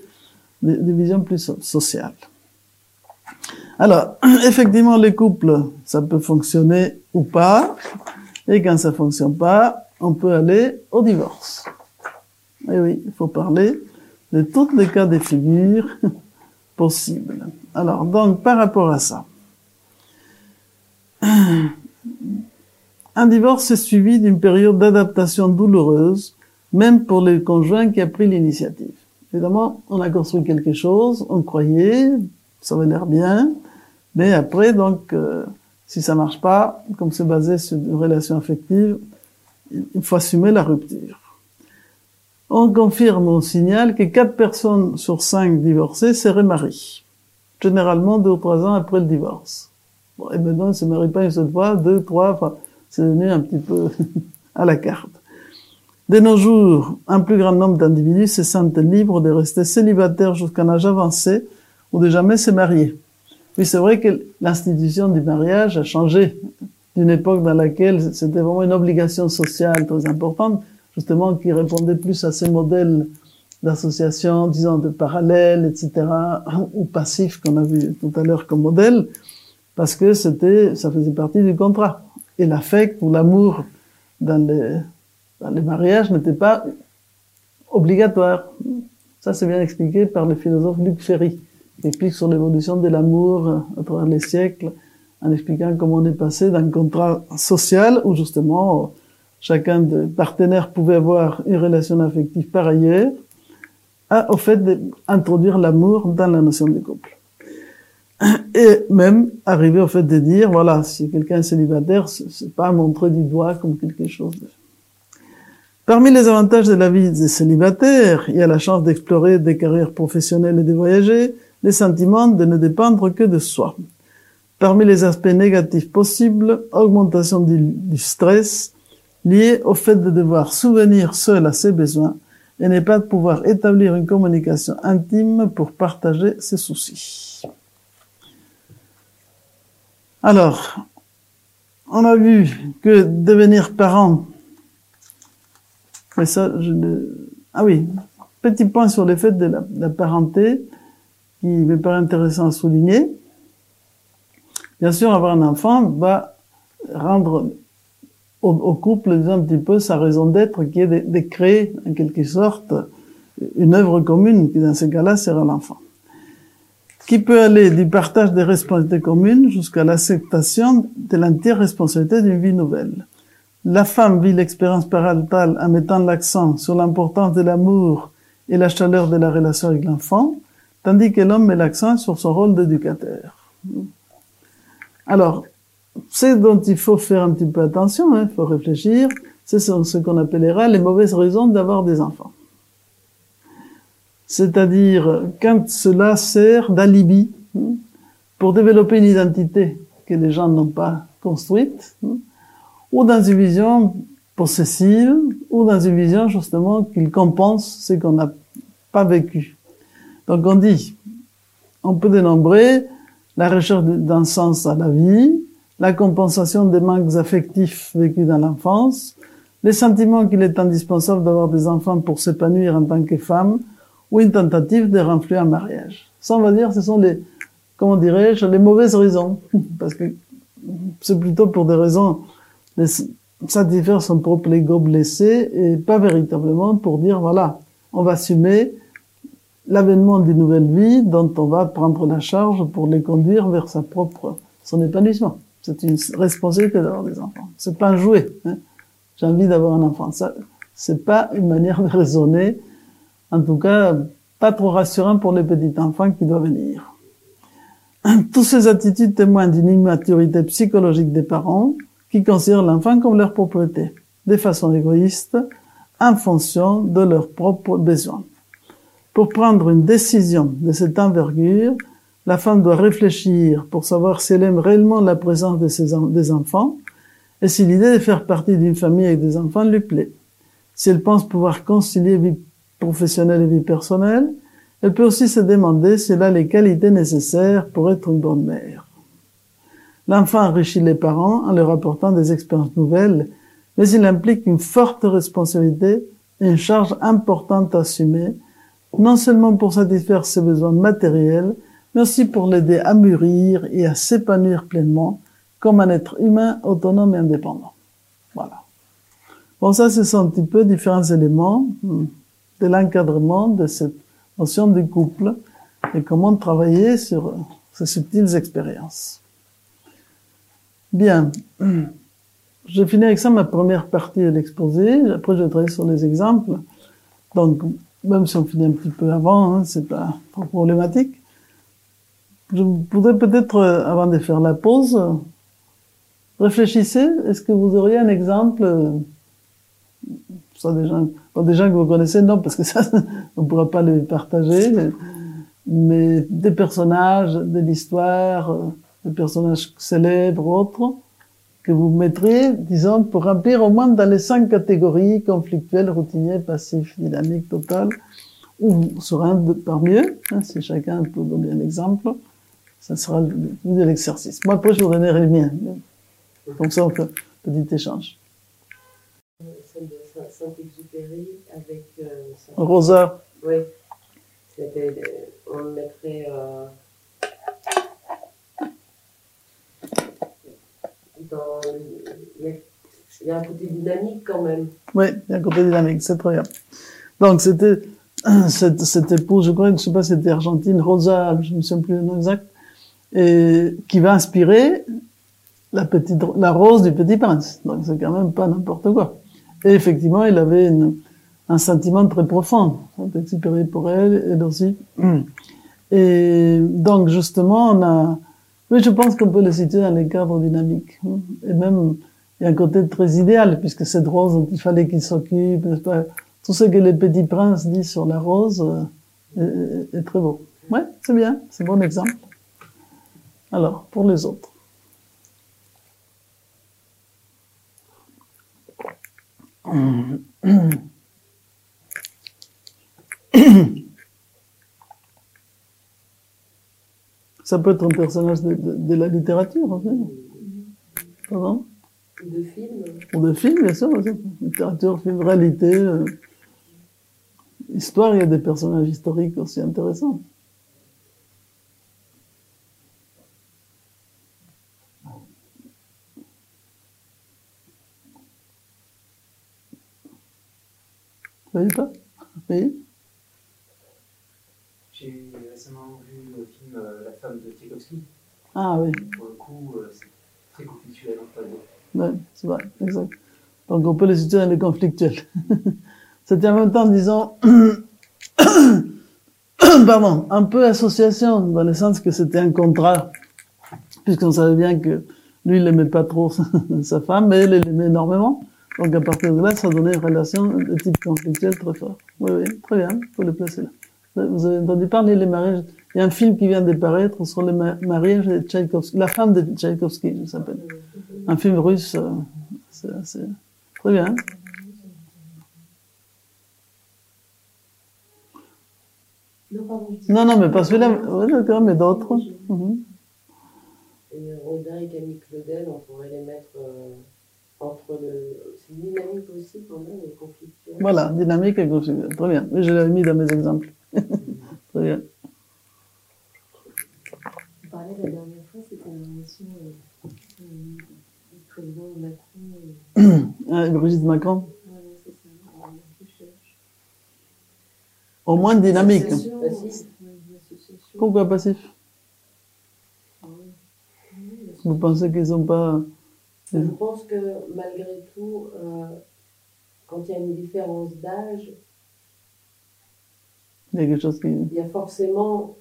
de vision plus sociale. Alors, effectivement les couples, ça peut fonctionner ou pas, et quand ça fonctionne pas, on peut aller au divorce. Et oui, il faut parler de tous les cas de figure possible. Alors, donc, par rapport à ça, un divorce est suivi d'une période d'adaptation douloureuse, même pour le conjoint qui a pris l'initiative. Évidemment, on a construit quelque chose, on croyait, ça avait l'air bien, mais après, donc, si ça marche pas, comme c'est basé sur une relation affective, il faut assumer la rupture. On confirme au signal que 4 personnes sur 5 divorcées se remarient, généralement 2 ou 3 ans après le divorce. Bon, et maintenant, ils ne se marient pas une seule fois, 2, 3, enfin, c'est devenu un petit peu à la carte. De nos jours, un plus grand nombre d'individus se sentent libres de rester célibataires jusqu'à un âge avancé ou de jamais se marier. Oui, c'est vrai que l'institution du mariage a changé d'une époque dans laquelle c'était vraiment une obligation sociale très importante, justement, qui répondait plus à ces modèles d'association, disons, de parallèles, etc., ou passifs qu'on a vu tout à l'heure comme modèle, parce que ça faisait partie du contrat. Et l'affect ou l'amour dans les mariages n'était pas obligatoire. Ça, c'est bien expliqué par le philosophe Luc Ferry, qui explique sur l'évolution de l'amour à travers les siècles, en expliquant comment on est passé d'un contrat social où justement chacun des partenaires pouvait avoir une relation affective par ailleurs, au fait d'introduire l'amour dans la notion de couple. Et même arriver au fait de dire, voilà, si quelqu'un est célibataire, c'est pas montrer du doigt comme quelque chose de... Parmi les avantages de la vie des célibataires, il y a la chance d'explorer des carrières professionnelles et de voyager, le sentiment de ne dépendre que de soi. Parmi les aspects négatifs possibles, augmentation du stress, lié au fait de devoir subvenir seul à ses besoins et ne pas pouvoir établir une communication intime pour partager ses soucis. Alors, on a vu que devenir parent... Mais ça, ah oui, petit point sur le fait de la parenté, qui me paraît intéressant à souligner. Bien sûr, avoir un enfant va rendre au couple un petit peu sa raison d'être, qui est de créer, en quelque sorte, une œuvre commune, qui dans ce cas-là sera l'enfant. Qui peut aller du partage des responsabilités communes jusqu'à l'acceptation de l'entière responsabilité d'une vie nouvelle. La femme vit l'expérience parentale en mettant l'accent sur l'importance de l'amour et la chaleur de la relation avec l'enfant, tandis que l'homme met l'accent sur son rôle d'éducateur. Alors, c'est dont il faut faire un petit peu attention, hein, faut réfléchir, c'est ce qu'on appellera les mauvaises raisons d'avoir des enfants. C'est-à-dire, quand cela sert d'alibi pour développer une identité que les gens n'ont pas construite, ou dans une vision possessive, ou dans une vision justement qu'il compense ce qu'on n'a pas vécu. Donc on dit, on peut dénombrer la recherche d'un sens à la vie, la compensation des manques affectifs vécus dans l'enfance, les sentiments qu'il est indispensable d'avoir des enfants pour s'épanouir en tant que femme, ou une tentative de renfler un mariage. Ça, on va dire, ce sont les, comment dirais-je, les mauvaises raisons, parce que c'est plutôt pour des raisons... satisfaire son propre ego blessé et pas véritablement pour dire voilà, on va assumer l'avènement d'une nouvelle vie dont on va prendre la charge pour les conduire vers son épanouissement. C'est une responsabilité d'avoir des enfants. C'est pas un jouet, hein. J'ai envie d'avoir un enfant. Ça, c'est pas une manière de raisonner. En tout cas, pas trop rassurant pour les petits enfants qui doivent venir. Toutes ces attitudes témoignent d'une immaturité psychologique des parents, qui considèrent l'enfant comme leur propriété, de façon égoïste, en fonction de leurs propres besoins. Pour prendre une décision de cette envergure, la femme doit réfléchir pour savoir si elle aime réellement la présence de des enfants et si l'idée de faire partie d'une famille avec des enfants lui plaît. Si elle pense pouvoir concilier vie professionnelle et vie personnelle, elle peut aussi se demander si elle a les qualités nécessaires pour être une bonne mère. L'enfant enrichit les parents en leur apportant des expériences nouvelles, mais il implique une forte responsabilité et une charge importante à assumer, non seulement pour satisfaire ses besoins matériels, mais aussi pour l'aider à mûrir et à s'épanouir pleinement comme un être humain autonome et indépendant. Voilà. Bon, ça, ce sont un petit peu différents éléments de l'encadrement de cette notion du couple et comment travailler sur ces subtiles expériences. Bien, j'ai fini avec ça ma première partie de l'exposé. Après, je vais travailler sur les exemples. Donc, même si on finit un petit peu avant, hein, c'est pas trop problématique. Je voudrais peut-être, avant de faire la pause, réfléchissez. Est-ce que vous auriez un exemple, soit des gens que vous connaissez, non, parce que ça, on ne pourra pas les partager, mais des personnages, de l'histoire, des personnages célèbres ou autres, que vous mettriez, disons, pour remplir au moins dans les 5 catégories, conflictuelles, routinier, passif, dynamique, total, ou sur un parmi eux, hein, si chacun peut donner un exemple, ça sera le but de l'exercice. Moi, après, je vous donnerai le mien. Comme ça, on fait un petit échange. Celle de Saint-Exupéry avec... Rosa. Oui. On mettrait... Dans Il y a un côté dynamique quand même. Oui, il y a un côté dynamique, c'est très bien. Donc c'était cette épouse, je crois, je ne sais pas si c'était Argentine, Rosa, je ne me souviens plus le nom exact, et qui va inspirer la rose du Petit Prince. Donc c'est quand même pas n'importe quoi. Et effectivement, il avait un sentiment très profond, inspiré pour elle et aussi. Et donc justement, oui, je pense qu'on peut le situer dans les cadres dynamiques. Et même, il y a un côté très idéal, puisque cette rose dont il fallait qu'il s'occupe, n'est-ce pas? Tout ce que le Petit Prince dit sur la rose est très beau. Ouais, c'est bien, c'est un bon exemple. Alors, pour les autres. Ça peut être un personnage de la littérature, en fait. Pardon ? Ou de films. Ou de films, bien sûr. Littérature, film, réalité, histoire, il y a des personnages historiques aussi intéressants. Vous voyez pas ? Oui. J'ai récemment vu le film La femme de Tchaïkovski. Ah oui. Pour le coup, c'est très conflictuel en fait. Oui, c'est vrai, exact. Donc on peut les situer dans les conflictuels. C'était en même temps, disons, pardon, un peu association, dans le sens que c'était un contrat, puisqu'on savait bien que lui, il n'aimait pas trop sa femme, mais elle, elle l'aimait énormément. Donc à partir de là, ça donnait une relation de type conflictuel très fort. Oui, oui, très bien, il faut le placer là. Vous avez entendu parler des mariages. Il y a un film qui vient de paraître sur le mariage de Tchaïkovski, La femme de Tchaïkovski, je s'appelle. Un film russe, c'est très bien. Non, non, mais pas celui-là, ouais, d'accord, mais d'autres. Et Rodin et Camille Claudel, on pourrait les mettre entre le. C'est dynamique aussi, quand même, et conflictuel. Voilà, dynamique et conflictuel, très bien. Je l'avais mis dans mes exemples. Très bien. On parlait la dernière fois, c'était une émission du président Macron. Ah, Brigitte Macron. Oui, c'est ça, je cherche. Au moins dynamique. Passif. Pourquoi passif? Vous pensez qu'ils n'ont pas. Je pense que malgré tout, quand il y a une différence d'âge, il y a quelque chose qui. Il y a forcément.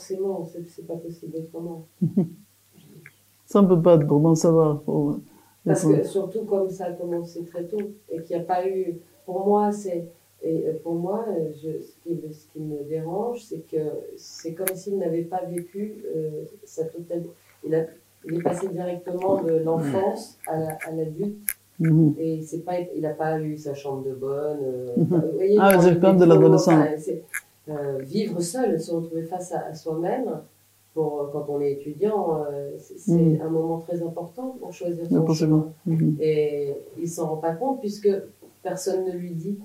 C'est pas possible autrement. Ça, on ne peut pas vraiment savoir. Parce que, surtout comme ça a commencé très tôt, et qu'il n'y a pas eu. Pour moi, ce qui me dérange, c'est que c'est comme s'il n'avait pas vécu sa totalité. Il est passé directement de l'enfance à l'adulte. Et c'est pas, il n'a pas eu sa chambre de bonne. Vous voyez, ah, c'est comme de l'adolescent. Vivre seul, se retrouver face à soi-même, quand on est étudiant, c'est un moment très important pour choisir son chemin. Et il ne s'en rend pas compte puisque personne ne lui dit.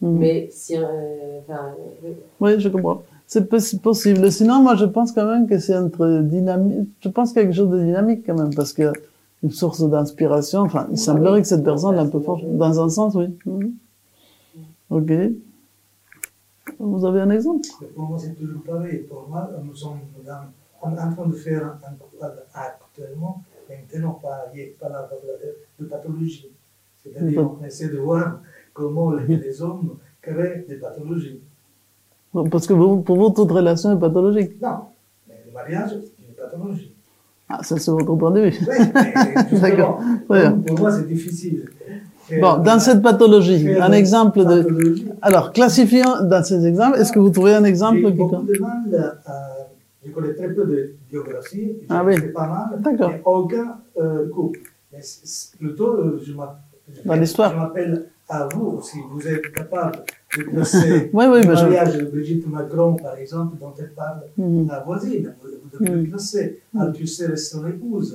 Mais si oui, je comprends. C'est possible. Sinon, moi, je pense quand même que c'est entre dynamique. Je pense qu'il y a quelque chose de dynamique quand même, parce que une source d'inspiration. Enfin, il semblerait que cette personne est un peu forte dans un sens, oui. Ok. Vous avez un exemple? Pour moi, c'est toujours pareil. Pour moi, nous sommes en train de faire actuellement maintenant par la de pathologie. C'est-à-dire qu'on essaie de voir comment les hommes créent des pathologies. Parce que pour vous, toute relation est pathologique. Non, mais le mariage, c'est une pathologie. Ah, ça se retrouve au début. Oui, mais d'accord. Pour moi, c'est difficile. Bon, dans cette pathologie, un exemple pathologie. Alors, classifions dans ces exemples. Est-ce que vous trouvez un exemple qui je connais très peu de biographies. Ah oui. C'est pas mal. D'accord. Et aucun couple. Mais plutôt, je m'appelle à vous, si vous êtes capable de classer le mariage de Brigitte Macron, par exemple, dont elle parle la voisine. Vous devez le classer. Althusser son épouse.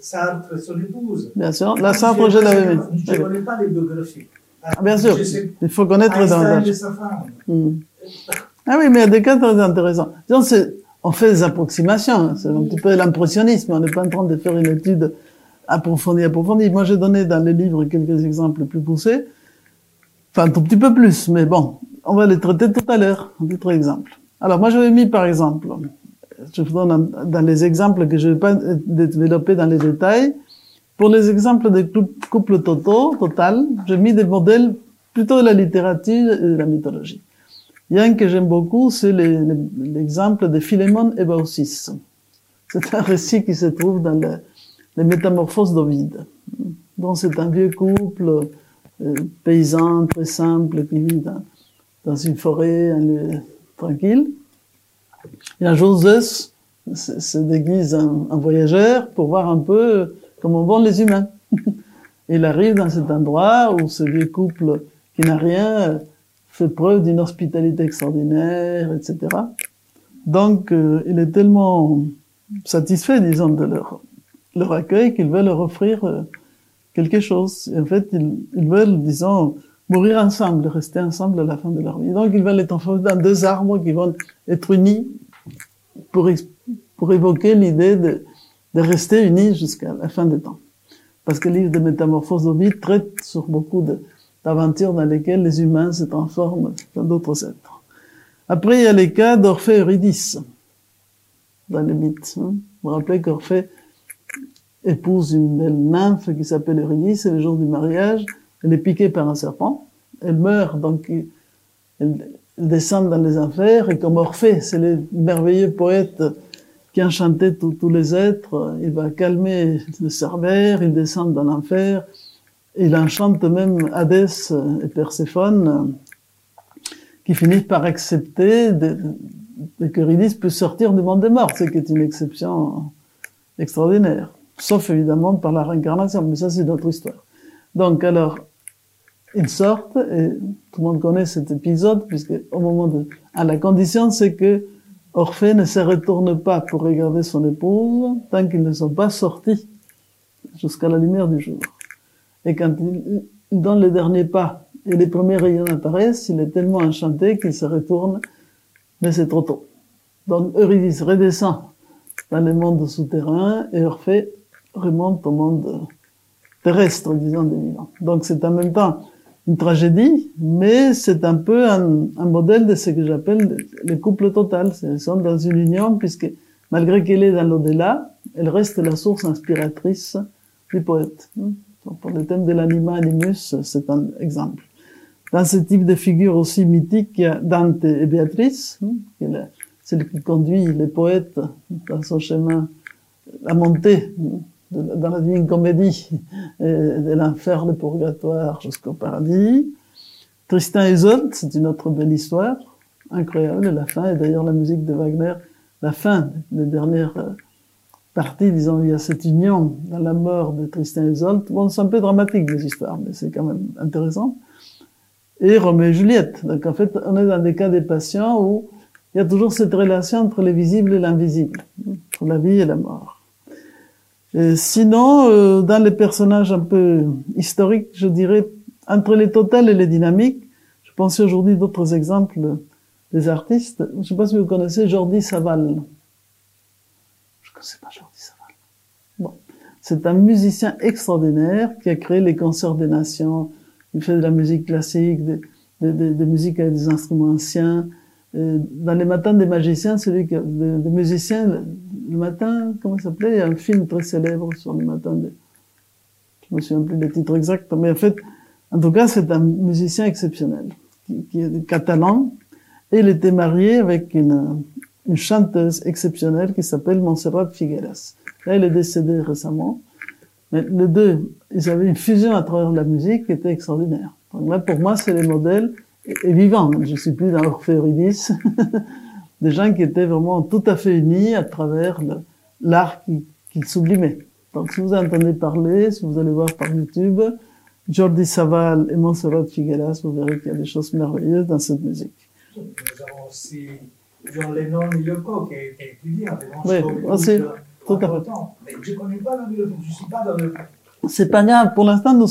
Sartre, son épouse. Bien sûr, la Sartre, je l'avais mis. Je ne connais pas les biographies. Ah, bien sûr, il faut connaître les avantages. Ah oui, mais il y a des cas très intéressants. Disons, on fait des approximations, c'est un petit peu l'impressionnisme, on n'est pas en train de faire une étude approfondie. Moi, j'ai donné dans les livres quelques exemples plus poussés, enfin, un tout petit peu plus, mais bon, on va les traiter tout à l'heure, d'autres exemples. Alors, moi, j'avais mis, par exemple, je vous donne dans les exemples que je ne vais pas développer dans les détails, pour les exemples des couples totaux, total, j'ai mis des modèles plutôt de la littérature et de la mythologie. Il y a un que j'aime beaucoup, c'est l'exemple de Philémon et Baucis. C'est un récit qui se trouve dans les Métamorphoses d'Ovide. Donc c'est un vieux couple paysan, très simple, qui vit dans une forêt, un lieu tranquille. Et un jour, Zeus se déguise en voyageur pour voir un peu comment vont les humains. Il arrive dans cet endroit où ce vieux couple qui n'a rien fait preuve d'une hospitalité extraordinaire, etc. Donc, il est tellement satisfait, disons, de leur accueil qu'ils veulent leur offrir quelque chose. Et en fait, ils veulent, disons, mourir ensemble, rester ensemble à la fin de leur vie. Donc, ils veulent être enfermés dans deux arbres qui vont être unis pour évoquer l'idée de rester unis jusqu'à la fin des temps. Parce que le livre des Métamorphoses d'Ovide traite sur beaucoup d'aventures dans lesquelles les humains se transforment dans d'autres êtres. Après, il y a les cas d'Orphée et Eurydice, dans les mythes. Vous vous rappelez qu'Orphée épouse une belle nymphe qui s'appelle Eurydice, et le jour du mariage, elle est piquée par un serpent, elle meurt, donc elle descend dans les enfers, et comme Orphée, c'est le merveilleux poète qui enchantait tous les êtres, il va calmer le cerbère, il descend dans l'enfer, il enchante même Hadès et Perséphone, qui finissent par accepter qu'Eurydice puisse sortir du monde des morts, ce qui est une exception extraordinaire, sauf évidemment par la réincarnation, mais ça c'est notre histoire. Donc alors, ils sortent, et tout le monde connaît cet épisode, puisque au moment la condition c'est que Orphée ne se retourne pas pour regarder son épouse tant qu'ils ne sont pas sortis jusqu'à la lumière du jour. Et quand il donne le dernier pas et les premiers rayons apparaissent, il est tellement enchanté qu'il se retourne, mais c'est trop tôt. Donc Eurydice redescend dans le monde souterrain et Orphée remonte au monde terrestre, disons, des vivants. Donc c'est en même temps une tragédie, mais c'est un peu un modèle de ce que j'appelle le couple total. Ils sont dans une union, puisque malgré qu'elle est dans l'au-delà, elle reste la source inspiratrice du poète. Donc, pour le thème de l'anima animus, c'est un exemple. Dans ce type de figure aussi mythique, il y a Dante et Béatrice, celle qui conduit les poètes dans son chemin à monter, dans la Divine Comédie, de l'enfer, le purgatoire jusqu'au paradis. Tristan et Isolde, c'est une autre belle histoire, incroyable, la fin, et d'ailleurs la musique de Wagner, la fin des dernières parties, disons, il y a cette union dans la mort de Tristan et Isolde. Bon, c'est un peu dramatique les histoires, mais c'est quand même intéressant. Et Roméo et Juliette. Donc en fait, on est dans des cas des patients où il y a toujours cette relation entre le visible et l'invisible, entre la vie et la mort. Et sinon, dans les personnages un peu historiques, je dirais, entre les totales et les dynamiques, je pensais aujourd'hui d'autres exemples des artistes. Je ne sais pas si vous connaissez Jordi Savall. Je ne connais pas Jordi Savall. Bon. C'est un musicien extraordinaire qui a créé les concerts des nations. Il fait de la musique classique, des musiques avec des instruments anciens. Dans les matins des magiciens, celui qui, des musiciens, le matin, comment ça s'appelait? Il y a un film très célèbre sur le matin des... Je me souviens plus le titre exact, mais en fait, en tout cas, c'est un musicien exceptionnel, qui est catalan, et il était marié avec une chanteuse exceptionnelle qui s'appelle Montserrat Figueres. Là, elle est décédée récemment, mais les deux, ils avaient une fusion à travers la musique qui était extraordinaire. Donc là, pour moi, c'est les modèles et vivant, je ne suis plus dans Orphée Eurydice, des gens qui étaient vraiment tout à fait unis à travers l'art qu'ils sublimaient. Donc si vous entendez parler, si vous allez voir par YouTube, Jordi Savall et Montserrat Figueres, vous verrez qu'il y a des choses merveilleuses dans cette musique. Nous avons aussi Jean Lennon et Yoko qui étaient étudiants. Oui, aussi, tout à fait. Mais je ne connais pas la bibliothèque, je ne suis pas dans le... C'est pas grave. Pour l'instant, nous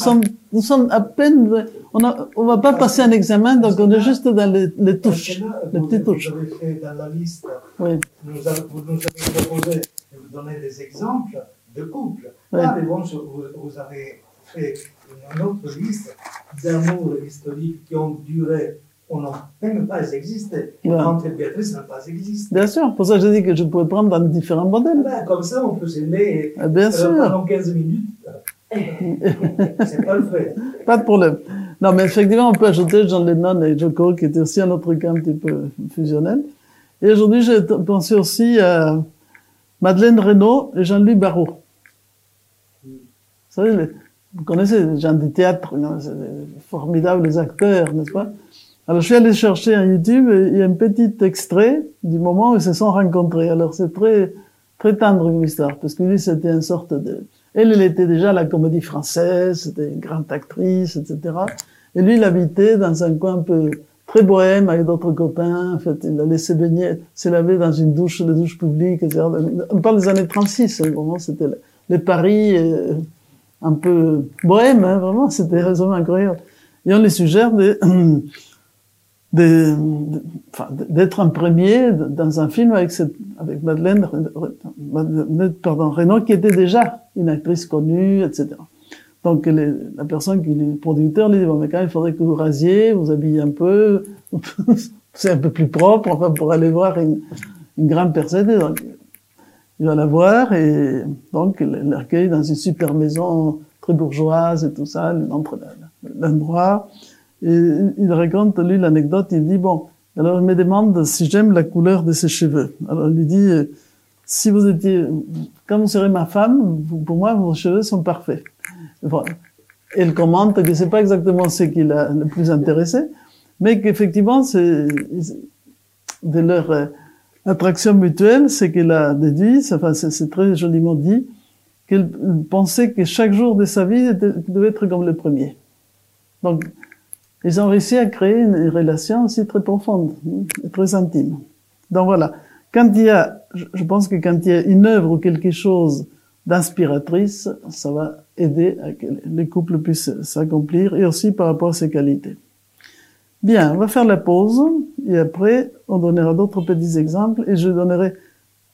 sommes à peine, on va pas passer un examen, donc on est juste dans les touches, les petites touches. Vous avez fait dans la liste, oui. Vous nous avez proposé de vous donner des exemples de couple. Ouais. Ah, mais bon, vous avez fait une autre liste d'amours historiques qui ont duré, on n'a même pas existé. Ouais. Quand Béatrice n'a pas existé. Bien sûr, pour ça je dis que je pouvais prendre dans différents modèles. Bah, comme ça, on peut s'aimer pendant 15 minutes. C'est pas le fait. Pas de problème. Non, mais effectivement, on peut ajouter John Lennon et Joko, qui était aussi un autre cas un petit peu fusionnel. Et aujourd'hui, j'ai pensé aussi à Madeleine Renaud et Jean-Louis Barrault. Vous savez, vous connaissez les gens du théâtre, les formidables acteurs, n'est-ce pas? Alors, je suis allé chercher un YouTube et il y a un petit extrait du moment où ils se sont rencontrés. Alors, c'est très, très tendre une histoire, parce que lui, c'était une sorte de... Elle était déjà à la Comédie Française, c'était une grande actrice, etc. Et lui, il habitait dans un coin un peu très bohème avec d'autres copains. En fait, il allait se baigner, se laver dans une douche, les douches publiques, etc. On parle des années 36, vraiment, c'était les Paris un peu bohème, hein, vraiment, c'était raisonnablement incroyable. Et on lui suggère d'être un premier dans un film avec Madeleine Renaud, qui était déjà une actrice connue, etc. Donc, la personne qui est le producteur lui dit, bon, mais quand même, il faudrait que vous rasiez, vous habillez un peu, c'est un peu plus propre, enfin, pour aller voir une grande personne. Donc, il va la voir et donc, il l'accueille dans une super maison très bourgeoise et tout ça, il entre l'endroit. Et il raconte, lui, l'anecdote, il dit, bon, alors il me demande si j'aime la couleur de ses cheveux. Alors il lui dit, si vous étiez, quand vous serez ma femme, pour moi, vos cheveux sont parfaits. Voilà. Et elle commente que c'est pas exactement ce qui l'a le plus intéressé, mais qu'effectivement, c'est, de leur attraction mutuelle, c'est qu'elle a déduit, enfin, c'est très joliment dit, qu'elle pensait que chaque jour de sa vie devait être comme le premier. Donc, ils ont réussi à créer une relation aussi très profonde, très intime. Donc voilà, quand il y a, je pense que quand il y a une œuvre ou quelque chose d'inspiratrice, ça va aider à que les couples puissent s'accomplir, et aussi par rapport à ses qualités. Bien, on va faire la pause, et après, on donnera d'autres petits exemples, et je donnerai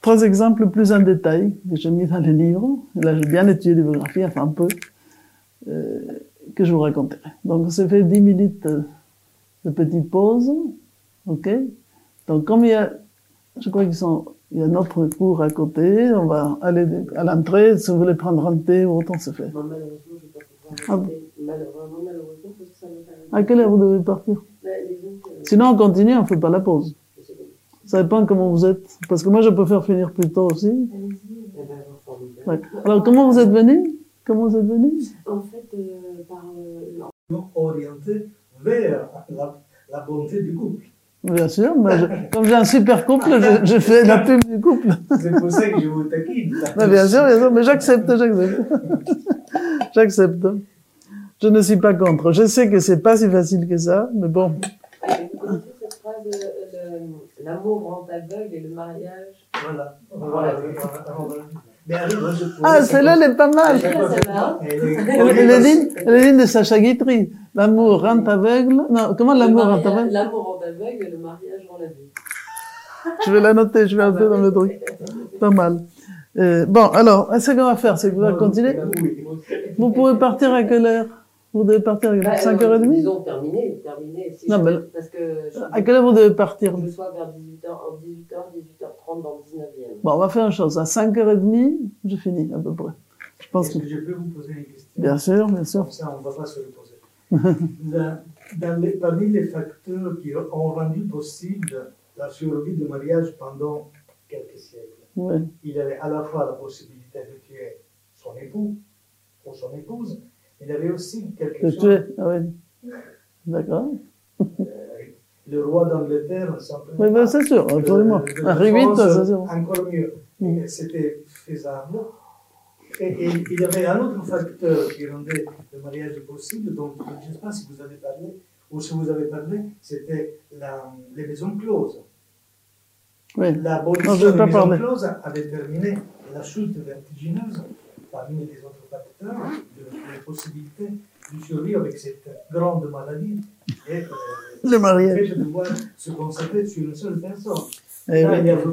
3 exemples plus en détail, que j'ai mis dans les livres. Là, j'ai bien étudié les biographies, enfin un peu... que je vous raconterai. Donc, on s'est fait 10 minutes de petite pause. OK? Donc, comme il y a, je crois il y a notre cours à côté, on va aller à l'entrée. Si vous voulez prendre un thé, autant se faire. Bon, malheureusement, je ne vais pas pouvoir rester. Malheureusement, parce que ça me paraît... À quelle heure vous devez partir? Sinon, on continue, on ne fait pas la pause. Ça dépend comment vous êtes. Parce que moi, je peux faire finir plus tôt aussi. Allez-y. Ouais. Alors, comment vous êtes venu? Comment vous êtes venu? En fait, orienté vers la bonté du couple. Bien sûr, mais comme j'ai un super couple, je fais la pub du couple. C'est pour ça que je vous taquine. Bien sûr, mais j'accepte. Je ne suis pas contre. Je sais que c'est pas si facile que ça, mais bon. Vous connaissez cette phrase, l'amour rend aveugle et le mariage. Voilà. Ah, celle-là, elle est pas mal. Elle est digne de Sacha Guitry. L'amour rend aveugle. Non, comment l'amour rend aveugle? L'amour rend aveugle et le mariage rend la vie. Je vais la noter, je vais un peu dans le truc. Pas mal. Bon, alors, ce qu'on va faire, c'est que vous allez continuer. Vous pouvez partir à quelle heure? Vous devez partir à 5h30? Ils ont terminé. Non, mais parce que à quelle heure vous devez partir? Je sois vers 18h30 dans le 19e. Bon, on va faire une chose. À 5h30, je finis, à peu près. Je pense que je peux vous poser une question? Bien sûr. Comme ça, on ne va pas se le poser. Parmi les facteurs qui ont rendu possible la survie du mariage pendant quelques siècles, oui, il avait à la fois la possibilité de tuer son époux ou son épouse. Il avait aussi quelque chose. Ah oui. D'accord. Le roi d'Angleterre, simplement. Oui, ben, c'est sûr, absolument. C'est sûr. Encore mieux. C'était faisable. Et il y avait un autre facteur qui rendait le mariage possible, donc je ne sais pas si vous avez parlé, ou si vous avez parlé, c'était les maisons closes. Oui. L'abolition des maisons closes avait terminé la chute vertigineuse parmi les autres facteurs de possibilité de survivre avec cette grande maladie et le mariage, de devoir se concentrer sur une seule personne. Et là, oui. Il y a les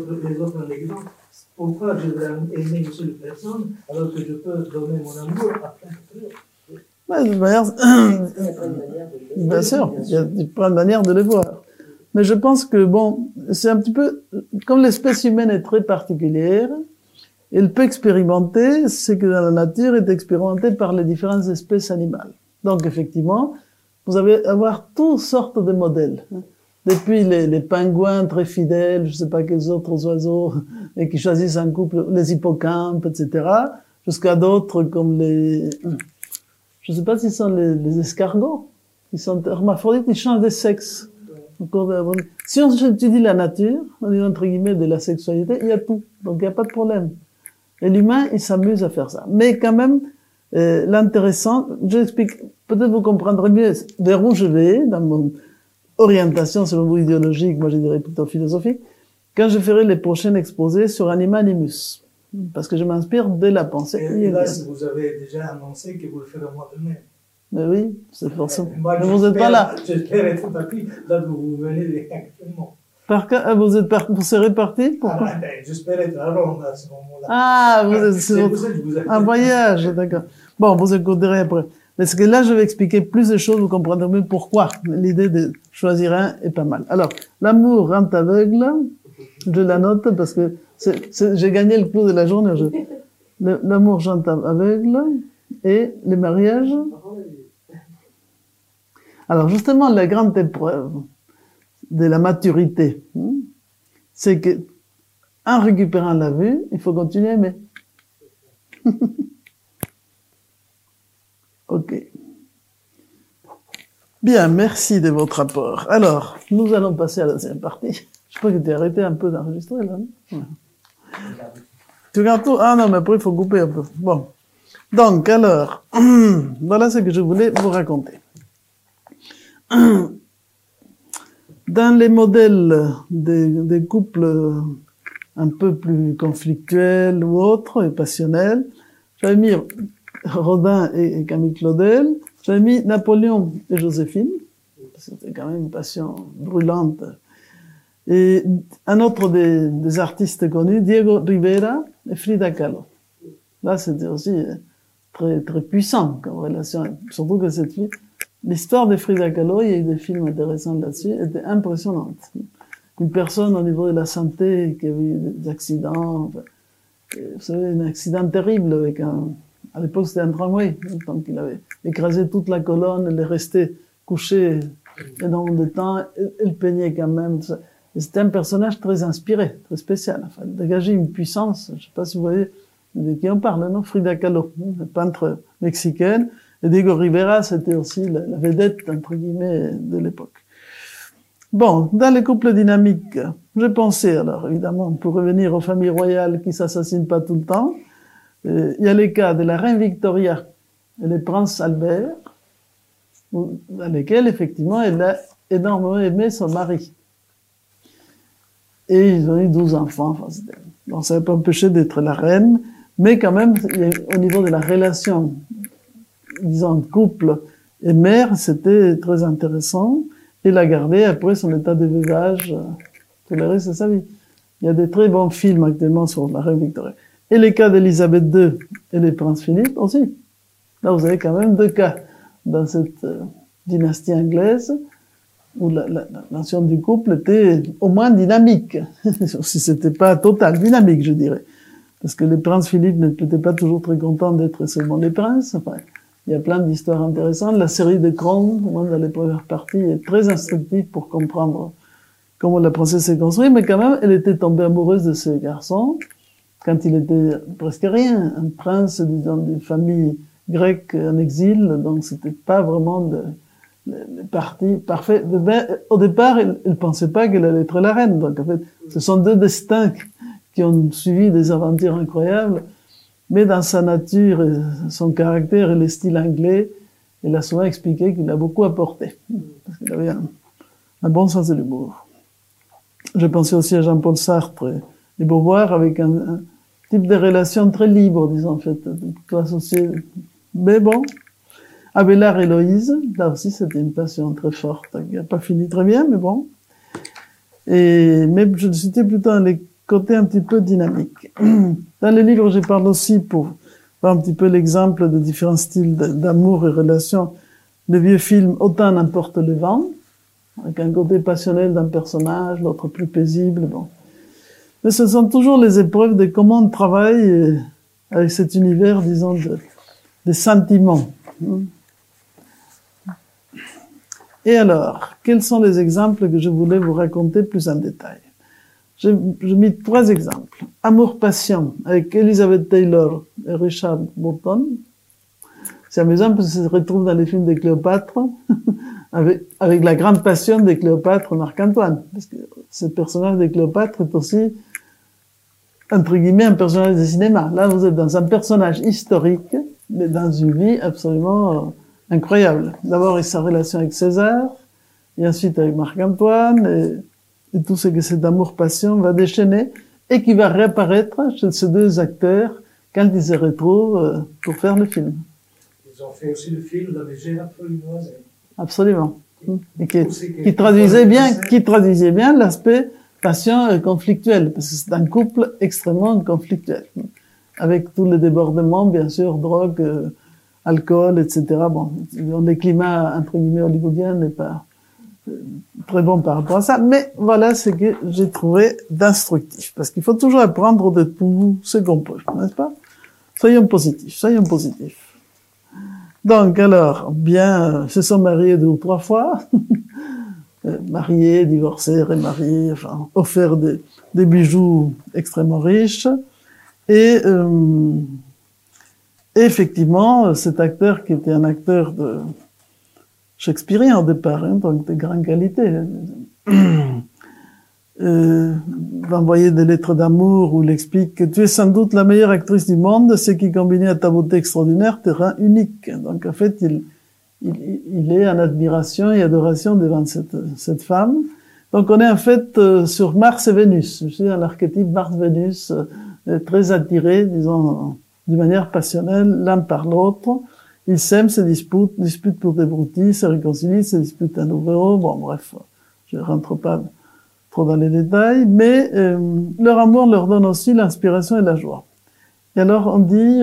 autres exemples Pourquoi je voudrais aimer une seule personne alors que je peux donner mon amour à plein de personnes? Ouais, de manière... Bien sûr, il y a plein de manières de le voir. Mais je pense que, bon, c'est un petit peu... Comme l'espèce humaine est très particulière, elle peut expérimenter ce que dans la nature est expérimenté par les différentes espèces animales. Donc, effectivement, vous allez avoir toutes sortes de modèles. Depuis les pingouins très fidèles, je ne sais pas quels autres oiseaux, et qui choisissent un couple, les hippocampes, etc., jusqu'à d'autres comme les... Je ne sais pas si ce sont les escargots, qui sont hermaphrodites, ils changent de sexe. Si on étudie la nature, on dit entre guillemets de la sexualité, il y a tout, donc il n'y a pas de problème. Et l'humain, il s'amuse à faire ça. Mais quand même, l'intéressant, j'explique, peut-être vous comprendrez mieux vers où je vais, dans mon orientation, selon vous, idéologique, moi je dirais plutôt philosophique, quand je ferai les prochaines exposés sur Anima Animus. Parce que je m'inspire de la pensée. Et là, vous avez déjà annoncé que vous le ferez au mois de mai. Mais oui, c'est forcément. Moi, vous n'êtes pas là. J'espère être parti là où vous venez actuellement. Vous serez parti? Pourquoi? Ah, ben, j'espère être à Rome à ce moment-là. Ah, vous êtes sur un voyage, d'accord. Bon, vous écouterez après. Parce que là, je vais expliquer plus de choses, vous comprendrez mieux pourquoi l'idée de choisir un est pas mal. Alors, l'amour rend aveugle, je la note parce que j'ai gagné le coup de la journée. L'amour rend aveugle et le mariage. Alors justement, la grande épreuve de la maturité, c'est que en récupérant la vue, il faut continuer à aimer. Ok. Bien, merci de votre apport. Alors, nous allons passer à la deuxième partie. Je crois que tu as arrêté un peu d'enregistrer, là. Ouais. Tu regardes tout? Ah non, mais après, il faut couper un peu. Bon. Donc, alors, voilà ce que je voulais vous raconter. Dans les modèles des couples un peu plus conflictuels ou autres, et passionnels, j'avais mis Rodin et Camille Claudel, j'avais mis Napoléon et Joséphine, c'était quand même une passion brûlante. Et un autre des artistes connus, Diego Rivera et Frida Kahlo. Là, c'était aussi très, très puissant comme relation. Surtout que cette fille, l'histoire de Frida Kahlo, il y a eu des films intéressants là-dessus, était impressionnante. Une personne au niveau de la santé qui avait eu des accidents, enfin, vous savez, un accident terrible avec à l'époque c'était un tramway, donc il avait écrasé toute la colonne, elle est restée couchée énormément de temps, elle peignait quand même. C'était un personnage très inspiré, très spécial. Enfin, il dégageait une puissance, je ne sais pas si vous voyez de qui on parle, non? Frida Kahlo, la peintre mexicaine. Et Diego Rivera, c'était aussi la vedette, entre guillemets, de l'époque. Bon, dans les couples dynamiques, j'ai pensé, alors évidemment, pour revenir aux familles royales qui s'assassinent pas tout le temps, il y a les cas de la reine Victoria et le prince Albert, dans lesquels, effectivement, elle a énormément aimé son mari. Et ils ont eu 12 enfants. Enfin, donc, ça n'a pas empêché d'être la reine. Mais quand même, au niveau de la relation, disons, couple et mère, c'était très intéressant. Et la garder après son état de veuvage, tout le reste de sa vie. Il y a des très bons films actuellement sur la reine Victoria. Et les cas d'Elisabeth II et les princes Philippe aussi. Là, vous avez quand même deux cas dans cette dynastie anglaise, où la notion du couple était au moins dynamique, si c'était pas total, dynamique, je dirais. Parce que les princes Philippe n'étaient pas toujours très contents d'être seulement les princes. Enfin, il y a plein d'histoires intéressantes. La série de Crown, dans les premières parties, est très instructive pour comprendre comment la princesse s'est construite, mais quand même, elle était tombée amoureuse de ce garçon quand il était presque rien. Un prince, disons, d'une famille grecque en exil, donc c'était pas vraiment le parti parfait. Au départ, elle pensait pas qu'elle allait être la reine. Donc, en fait, ce sont deux destins qui ont suivi des aventures incroyables. Mais dans sa nature, son caractère et le style anglais, elle a souvent expliqué qu'il a beaucoup apporté. Parce qu'il avait un bon sens de l'humour. Je pensais aussi à Jean-Paul Sartre et Beauvoir avec un type de relation très libre, disons, en fait, tout associé. Mais bon. Abélard et Héloïse, là aussi c'était une passion très forte, qui n'a pas fini très bien, mais bon. Mais je le citais plutôt dans les côté un petit peu dynamique. Dans le livre, je parle aussi pour voir un petit peu l'exemple de différents styles d'amour et relations. Le vieux film « Autant n'importe le vent », avec un côté passionnel d'un personnage, l'autre plus paisible, bon. Mais ce sont toujours les épreuves de comment on travaille avec cet univers, disons, de sentiments. Et alors, quels sont les exemples que je voulais vous raconter plus en détail? J'ai mis 3 exemples. Amour-passion, avec Elizabeth Taylor et Richard Burton. C'est amusant parce que ça se retrouve dans les films de Cléopâtre, avec la grande passion de Cléopâtre Marc-Antoine. Parce que ce personnage de Cléopâtre est aussi, entre guillemets, un personnage de cinéma. Là, vous êtes dans un personnage historique, mais dans une vie absolument incroyable. D'abord, avec sa relation avec César, et ensuite avec Marc-Antoine, et tout ce que cet amour-passion va déchaîner, et qui va réapparaître chez ces 2 acteurs quand ils se retrouvent pour faire le film. Ils ont fait aussi le film La Mégère Polinoise. Absolument. Et qui traduisait bien l'aspect passion conflictuel, parce que c'est un couple extrêmement conflictuel, avec tous les débordements, bien sûr, drogue, alcool, etc. Bon, dans les climats, entre guillemets, hollywoodiens, n'est pas très bon par rapport à ça, mais voilà ce que j'ai trouvé d'instructif, parce qu'il faut toujours apprendre de tout ce qu'on peut, n'est-ce pas? Soyons positifs, soyons positifs. Donc, alors, bien, se sont mariés 2 ou 3 fois. Mariés, divorcés, remariés, enfin, offert des bijoux extrêmement riches. Et, effectivement, cet acteur qui était un acteur de shakespearien au départ, hein, donc de grande qualité, d'envoyer des lettres d'amour où il explique que tu es sans doute la meilleure actrice du monde, ce qui combiné à ta beauté extraordinaire te rend unique. Donc en fait, il est en admiration et adoration devant cette femme. Donc on est en fait sur Mars et Vénus. Je suis dans l'archétype Mars-Vénus, très attiré, disons, d'une manière passionnelle, l'un par l'autre. Ils s'aiment, se disputent pour des broutilles, se réconcilient, se disputent à nouveau. Bon, bref, je rentre pas dans les détails, mais leur amour leur donne aussi l'inspiration et la joie. Et alors on dit,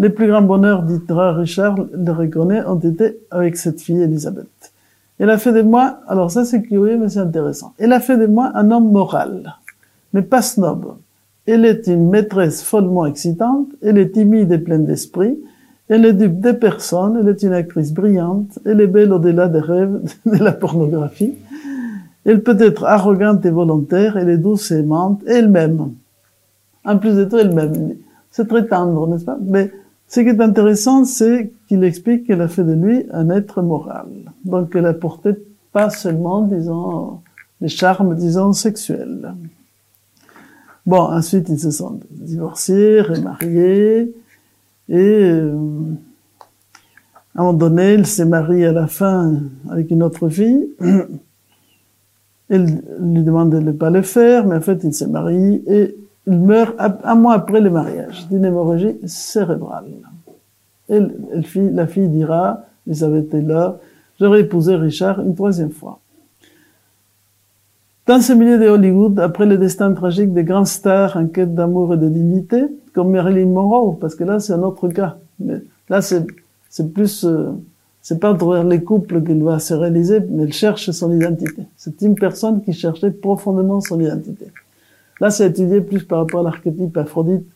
les plus grands bonheurs, dit Richard, le reconnaît, ont été avec cette fille Elisabeth. Elle a fait de moi, alors ça c'est curieux mais c'est intéressant, elle a fait de moi un homme moral, mais pas snob. Elle est une maîtresse follement excitante, elle est timide et pleine d'esprit, elle est dupe des personnes, elle est une actrice brillante, elle est belle au-delà des rêves de la pornographie. Elle peut être arrogante et volontaire, elle est douce et aimante, et elle-même. En plus de tout, elle-même. C'est très tendre, n'est-ce pas? Mais ce qui est intéressant, c'est qu'il explique qu'elle a fait de lui un être moral. Donc elle apportait pas seulement, disons, les charmes, disons, sexuels. Bon, ensuite, ils se sont divorcés, remariés, et à un moment donné, il s'est marié à la fin avec une autre fille. Elle lui demande de ne pas le faire, mais en fait, il s'est marié et il meurt un mois après le mariage, d'une hémorragie cérébrale. Et la fille dira, Elisabeth Taylor, « J'aurais épousé Richard une 3e fois. » Dans ce milieu de Hollywood, après le destin tragique des grands stars en quête d'amour et de dignité, comme Marilyn Monroe, parce que là, c'est un autre cas. Mais là, c'est plus... c'est pas dans les couples qu'il va se réaliser, mais elle cherche son identité. C'est une personne qui cherchait profondément son identité. Là, c'est étudié plus par rapport à l'archétype Aphrodite,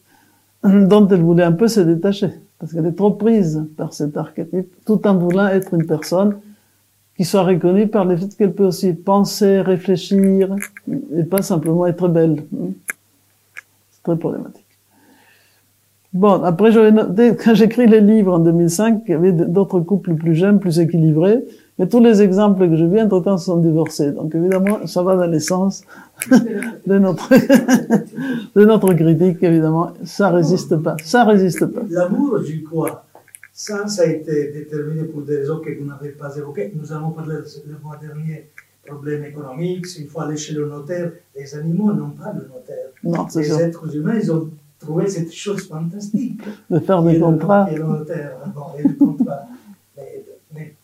dont elle voulait un peu se détacher, parce qu'elle est trop prise par cet archétype, tout en voulant être une personne qui soit reconnue par le fait qu'elle peut aussi penser, réfléchir, et pas simplement être belle. C'est très problématique. Bon, après, quand j'écris les livres en 2005, il y avait d'autres couples plus jeunes, plus équilibrés, mais tous les exemples que je viens, entre-temps, se sont divorcés. Donc, évidemment, ça va dans les sens de notre critique, évidemment. Ça résiste pas. Ça résiste pas. L'amour, je crois, ça a été déterminé pour des raisons que vous n'avez pas évoquées. Nous avons parlé le mois dernier problèmes économiques. Une fois allé chez le notaire, les animaux n'ont pas de notaire. Non, c'est sûr. Les êtres humains, ils ont trouver cette chose fantastique. De faire des contrats. Mais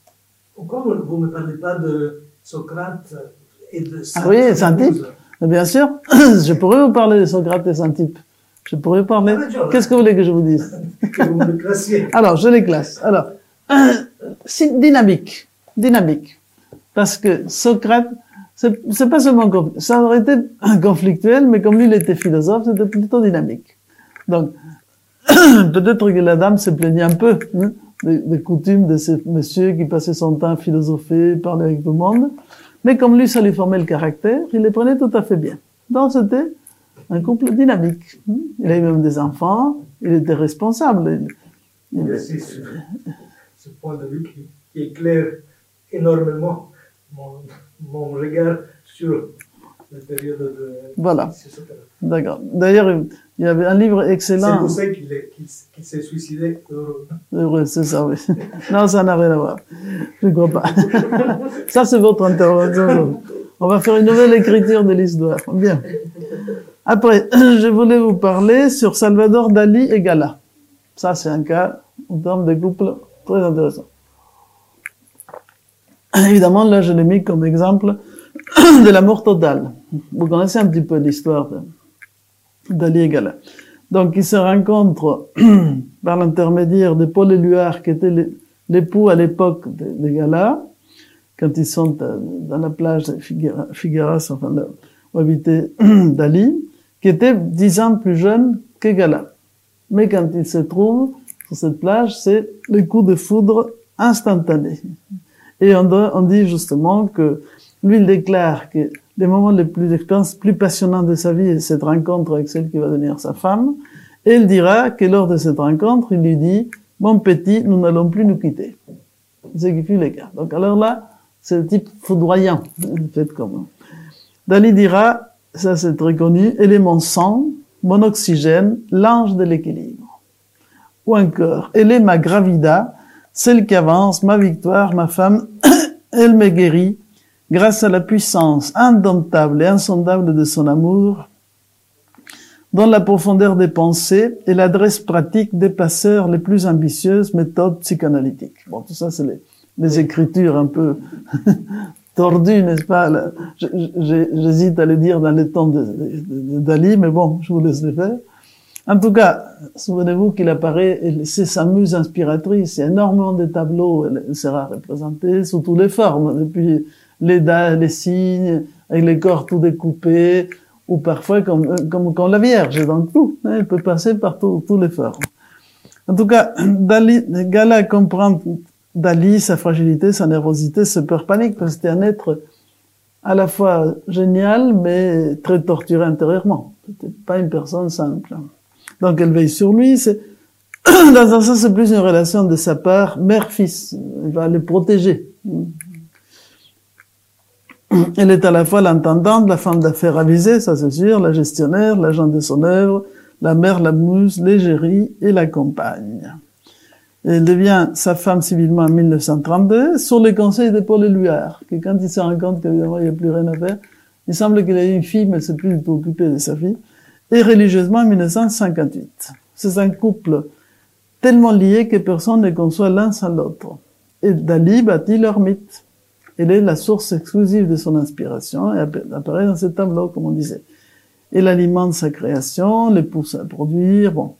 pourquoi vous ne me parlez pas de Socrate et de sa épouse? Oui, Bien sûr, je pourrais vous parler de Socrate et son type. Je pourrais vous parler... Qu'est-ce que vous voulez que je vous dise? Alors, je les classe. Alors, c'est dynamique. Dynamique. Parce que Socrate, c'est pas seulement... Ça aurait été conflictuel, mais comme lui, il était philosophe, c'était plutôt dynamique. Donc, peut-être que la dame se plaignait un peu des coutumes de ce monsieur qui passait son temps à philosopher, parler avec tout le monde. Mais comme lui, ça lui formait le caractère, il les prenait tout à fait bien. Donc, c'était un couple dynamique. Il avait même des enfants, il était responsable. Il y a ce point de vue qui éclaire énormément mon regard sur la période de... Voilà. D'accord. D'ailleurs, il y avait un livre excellent. C'est pour ça qu'il s'est suicidé. Heureux, c'est ça, oui. Non, ça n'a rien à voir. Je ne crois pas. Ça, c'est votre intervention. On va faire une nouvelle écriture de l'histoire. Bien. Après, je voulais vous parler sur Salvador Dali et Gala. Ça, c'est un cas, en termes de couple, très intéressant. Évidemment, là, je l'ai mis comme exemple de l'amour total. Vous connaissez un petit peu l'histoire d'Dali et Gala. Donc, ils se rencontrent par l'intermédiaire de Paul Éluard, qui était l'époux à l'époque de Gala, quand ils sont dans la plage de Figueres, enfin, là, où habitait Dali, qui était 10 ans plus jeune que Gala. Mais quand ils se trouvent sur cette plage, c'est le coup de foudre instantané. Et on dit justement que lui, il déclare que les moments les plus expériences, plus passionnants de sa vie, est cette rencontre avec celle qui va devenir sa femme. Et il dira que lors de cette rencontre, il lui dit « Mon petit, nous n'allons plus nous quitter ». Ce qui fut le cas. Donc alors là, c'est le type foudroyant. Faites comme. Dali dira, ça c'est très connu, « Élément sang, mon oxygène, l'ange de l'équilibre ». Ou encore « Elle est ma gravida, celle qui avance, ma victoire, ma femme, elle me guérit. Grâce à la puissance indomptable et insondable de son amour, dont la profondeur des pensées et l'adresse pratique des passeurs les plus ambitieuses méthodes psychanalytiques. » Bon, tout ça, c'est les écritures un peu tordues, n'est-ce pas? J'hésite à le dire dans les temps de Dali, mais bon, je vous laisse le faire. En tout cas, souvenez-vous qu'il apparaît, c'est sa muse inspiratrice, il y a énormément de tableaux, elle sera représentée sous toutes les formes, depuis les signes, avec les corps tout découpés, ou parfois comme la Vierge, donc tout, hein, il peut passer par toutes les formes. En tout cas, Gala comprend Dali, sa fragilité, sa nervosité, sa peur panique, parce que c'était un être à la fois génial, mais très torturé intérieurement. C'était pas une personne simple. Donc elle veille sur lui, dans un sens, c'est plus une relation de sa part, mère-fils, elle va le protéger. Elle est à la fois l'intendante, la femme d'affaires avisée, ça c'est sûr, la gestionnaire, l'agent de son œuvre, la mère, la muse, l'égérie et la compagne. Elle devient sa femme civilement en 1932, sur les conseils de Paul Éluard, qui quand il se rend compte qu'évidemment il n'y a plus rien à faire, il semble qu'il ait une fille, mais il ne s'est plus du tout occupé de sa fille, et religieusement en 1958. C'est un couple tellement lié que personne ne conçoit l'un sans l'autre. Et Dali bâtit leur mythe. Elle est la source exclusive de son inspiration et apparaît dans ce tableau, comme on disait. Elle alimente sa création, les pousse à produire, bon.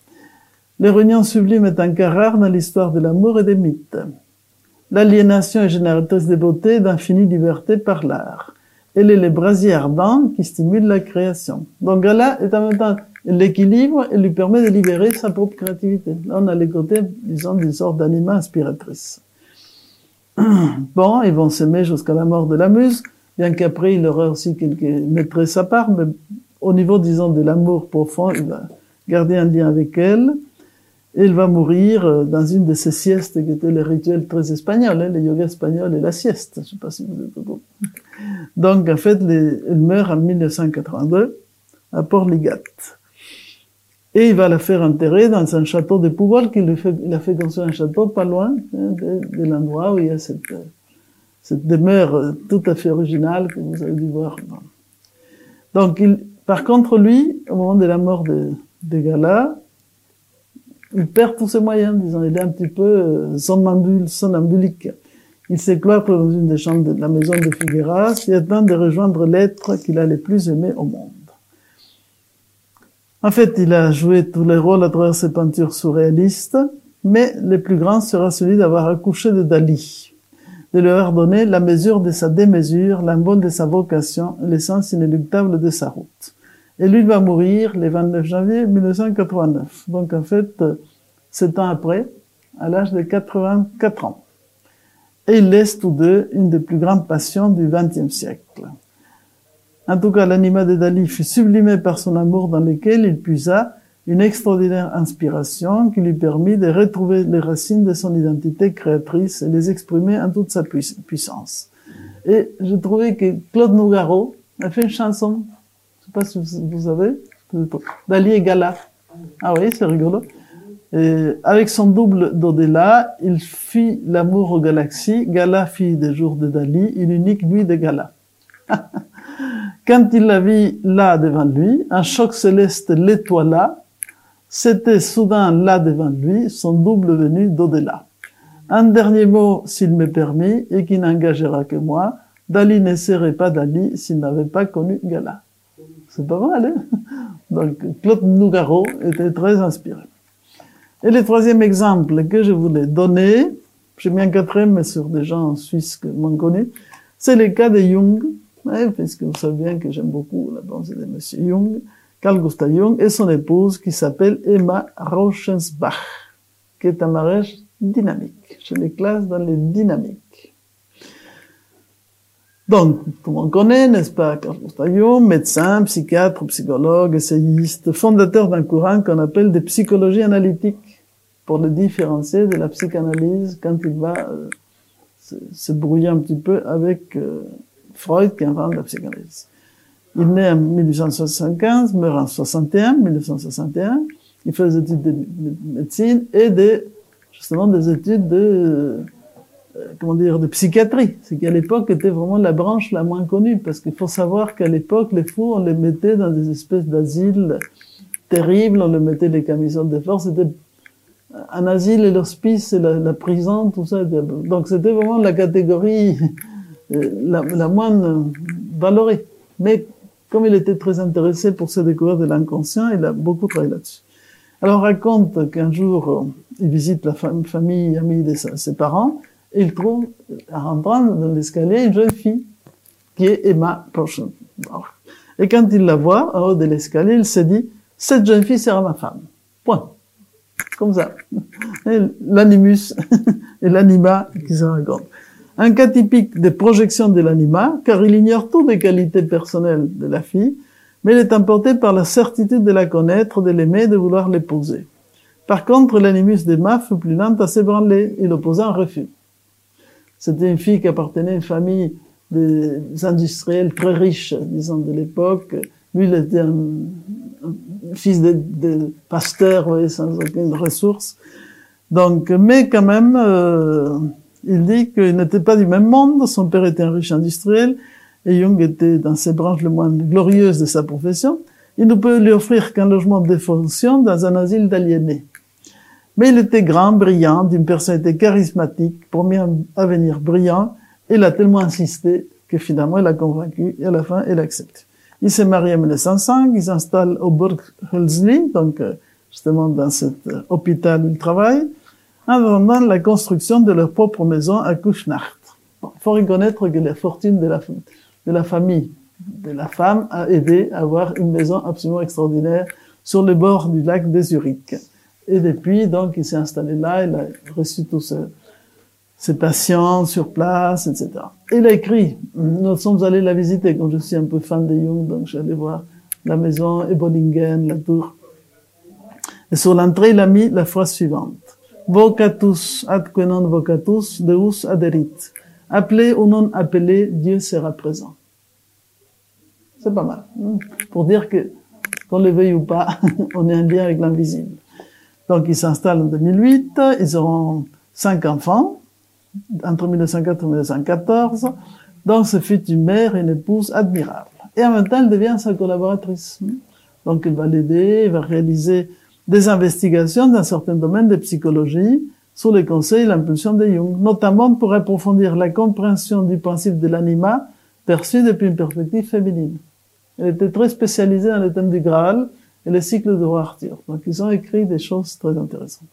Les réunions sublimes est un cas rare dans l'histoire de l'amour et des mythes. L'aliénation est génératrice de beauté et d'infinie liberté par l'art. Elle est le brasier ardent qui stimule la création. Donc Gala est en même temps l'équilibre et lui permet de libérer sa propre créativité. Là, on a les côtés, disons, d'une sorte d'anima inspiratrice. Bon, ils vont s'aimer jusqu'à la mort de la muse, bien qu'après il aura aussi quelques maîtresses à part, mais au niveau, disons, de l'amour profond, il va garder un lien avec elle, et il va mourir dans une de ces siestes qui étaient les rituels très espagnols, hein, le yoga espagnol et la sieste, je ne sais pas si vous êtes au courant. Donc, en fait, elle meurt en 1982 à Port-Ligat. Et il va la faire enterrer dans un château de Pougol, il a fait construire un château pas loin de l'endroit où il y a cette demeure tout à fait originale que vous avez dû voir. Donc, par contre, lui, au moment de la mort de Gala, il perd tous ses moyens, disons, il est un petit peu somnambulique. Il s'éclate dans une des chambres de la maison de Figueras et attend de rejoindre l'être qu'il a le plus aimé au monde. En fait, il a joué tous les rôles à travers ses peintures surréalistes, mais le plus grand sera celui d'avoir accouché de Dali, de lui avoir donné la mesure de sa démesure, l'embaume de sa vocation, l'essence inéluctable de sa route. Et lui va mourir le 29 janvier 1989, donc en fait, 7 ans après, à l'âge de 84 ans. Et il laisse tous deux une des plus grandes passions du XXe siècle. En tout cas, l'anima de Dali fut sublimé par son amour dans lequel il puisa une extraordinaire inspiration qui lui permit de retrouver les racines de son identité créatrice et les exprimer en toute sa puissance. Et je trouvais que Claude Nougaro a fait une chanson, je sais pas si vous savez, Dali et Gala. Ah oui, c'est rigolo. Et avec son double d'au-delà, il fit l'amour aux galaxies, Gala fit des jours de Dali, une unique nuit de Gala. Quand il la vit là devant lui, un choc céleste l'étoila, c'était soudain là devant lui, son double venu d'au-delà. Un dernier mot, s'il me permet, et qui n'engagera que moi, Dali ne serait pas Dali s'il n'avait pas connu Gala. C'est pas mal, hein? Donc, Claude Nougaro était très inspiré. Et le troisième exemple que je voulais donner, j'ai mis un quatrième, mais sur des gens en Suisse que m'en connaissent, c'est le cas de Jung. Ouais, puisque vous savez bien que j'aime beaucoup la pensée de Monsieur Jung, Carl Gustav Jung, et son épouse qui s'appelle Emma Rauschenbach, qui est un mariage dynamique. Je les classe dans les dynamiques. Donc, comme on connaît, n'est-ce pas, Carl Gustav Jung, médecin, psychiatre, psychologue, essayiste, fondateur d'un courant qu'on appelle des psychologies analytiques, pour le différencier de la psychanalyse quand il va se brouiller un petit peu avec Freud qui invente la psychanalyse. Il naît en 1875, meurt en 1961. Il fait des études de médecine et justement des études de psychiatrie. Ce qui à l'époque était vraiment la branche la moins connue, parce qu'il faut savoir qu'à l'époque, les fous, on les mettait dans des espèces d'asiles terribles, on les mettait les camisoles de force, c'était un asile et l'hospice et la prison, tout ça. Donc c'était vraiment la catégorie la moins valorée. Mais comme il était très intéressé pour se découvrir de l'inconscient, il a beaucoup travaillé là-dessus. Alors on raconte qu'un jour, il visite la famille amie de ses parents et il trouve, à rentrant dans l'escalier, une jeune fille qui est Emma Prochon. Et quand il la voit en haut de l'escalier, il se dit « Cette jeune fille sera ma femme. » Point. Comme ça. L'animus et l'anima qui se racontent. Un cas typique des projections de l'anima, car il ignore toutes les qualités personnelles de la fille, mais il est emporté par la certitude de la connaître, de l'aimer et de vouloir l'épouser. Par contre, l'animus d'Emma fut plus lente à s'ébranler, il opposa un refus. C'était une fille qui appartenait à une famille des industriels très riches, disons, de l'époque. Lui, il était un fils de pasteur, vous voyez, sans aucune ressource. Donc, mais quand même, il dit qu'il n'était pas du même monde, son père était un riche industriel, et Jung était dans ses branches les moins glorieuses de sa profession. Il ne peut lui offrir qu'un logement de fonction dans un asile d'aliénés. Mais il était grand, brillant, d'une personnalité charismatique, promis un avenir brillant, et il a tellement insisté que finalement il a convaincu, et à la fin il accepte. Il s'est marié en 1905, il s'installe au Burg Hölzli, donc justement dans cet hôpital où il travaille, en attendant la construction de leur propre maison à Kuchnart. Bon, faut reconnaître que la fortune de la famille, de la femme, a aidé à avoir une maison absolument extraordinaire sur le bord du lac de Zurich. Et depuis, donc, il s'est installé là, il a reçu tous ses patients sur place, etc. Il a écrit, nous sommes allés la visiter, comme je suis un peu fan de Jung, donc j'allais voir la maison et Bollingen, la tour. Et sur l'entrée, il a mis la phrase suivante. Vocatus ad que non vocatus, Deus aderit. Appelé ou non appelé, Dieu sera présent. C'est pas mal. Pour dire que, qu'on le veuille ou pas, on est en lien avec l'invisible. Donc, ils s'installent en 2008, ils auront 5 enfants, entre 1904 et 1914. Donc, ce fut une mère et une épouse admirable. Et en même temps, elle devient sa collaboratrice. Donc, elle va l'aider, elle va réaliser des investigations dans certains domaines de psychologie, sous les conseils et l'impulsion de Jung, notamment pour approfondir la compréhension du principe de l'anima perçu depuis une perspective féminine. Elle était très spécialisée dans le thème du Graal et le cycle de roi Arthur. Donc ils ont écrit des choses très intéressantes.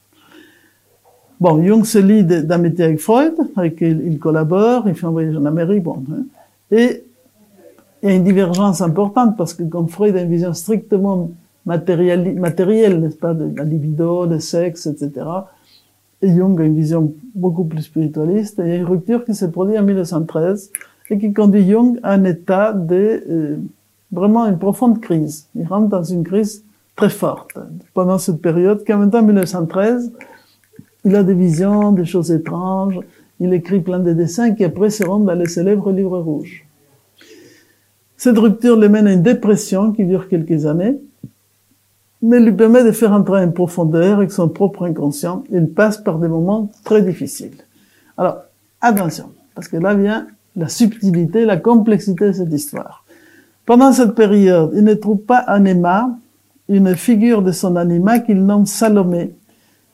Bon, Jung se lie d'amitié avec Freud, avec qui il collabore, il fait un voyage en Amérique, bon. Hein. Et il y a une divergence importante, parce que comme Freud a une vision strictement matérielle, n'est-ce pas, de la libido, le sexe, etc., et Jung a une vision beaucoup plus spiritualiste, et il y a une rupture qui s'est produite en 1913, et qui conduit Jung à un état de vraiment une profonde crise. Il rentre dans une crise très forte pendant cette période, qu'en même temps, en 1913, il a des visions, des choses étranges, il écrit plein de dessins qui après se rendent dans les célèbres livres rouges. Cette rupture le mène à une dépression qui dure quelques années, mais lui permet de faire entrer en profondeur avec son propre inconscient. Il passe par des moments très difficiles. Alors, attention, parce que là vient la subtilité, la complexité de cette histoire. Pendant cette période, il ne trouve pas en Emma une figure de son anima qu'il nomme Salomé,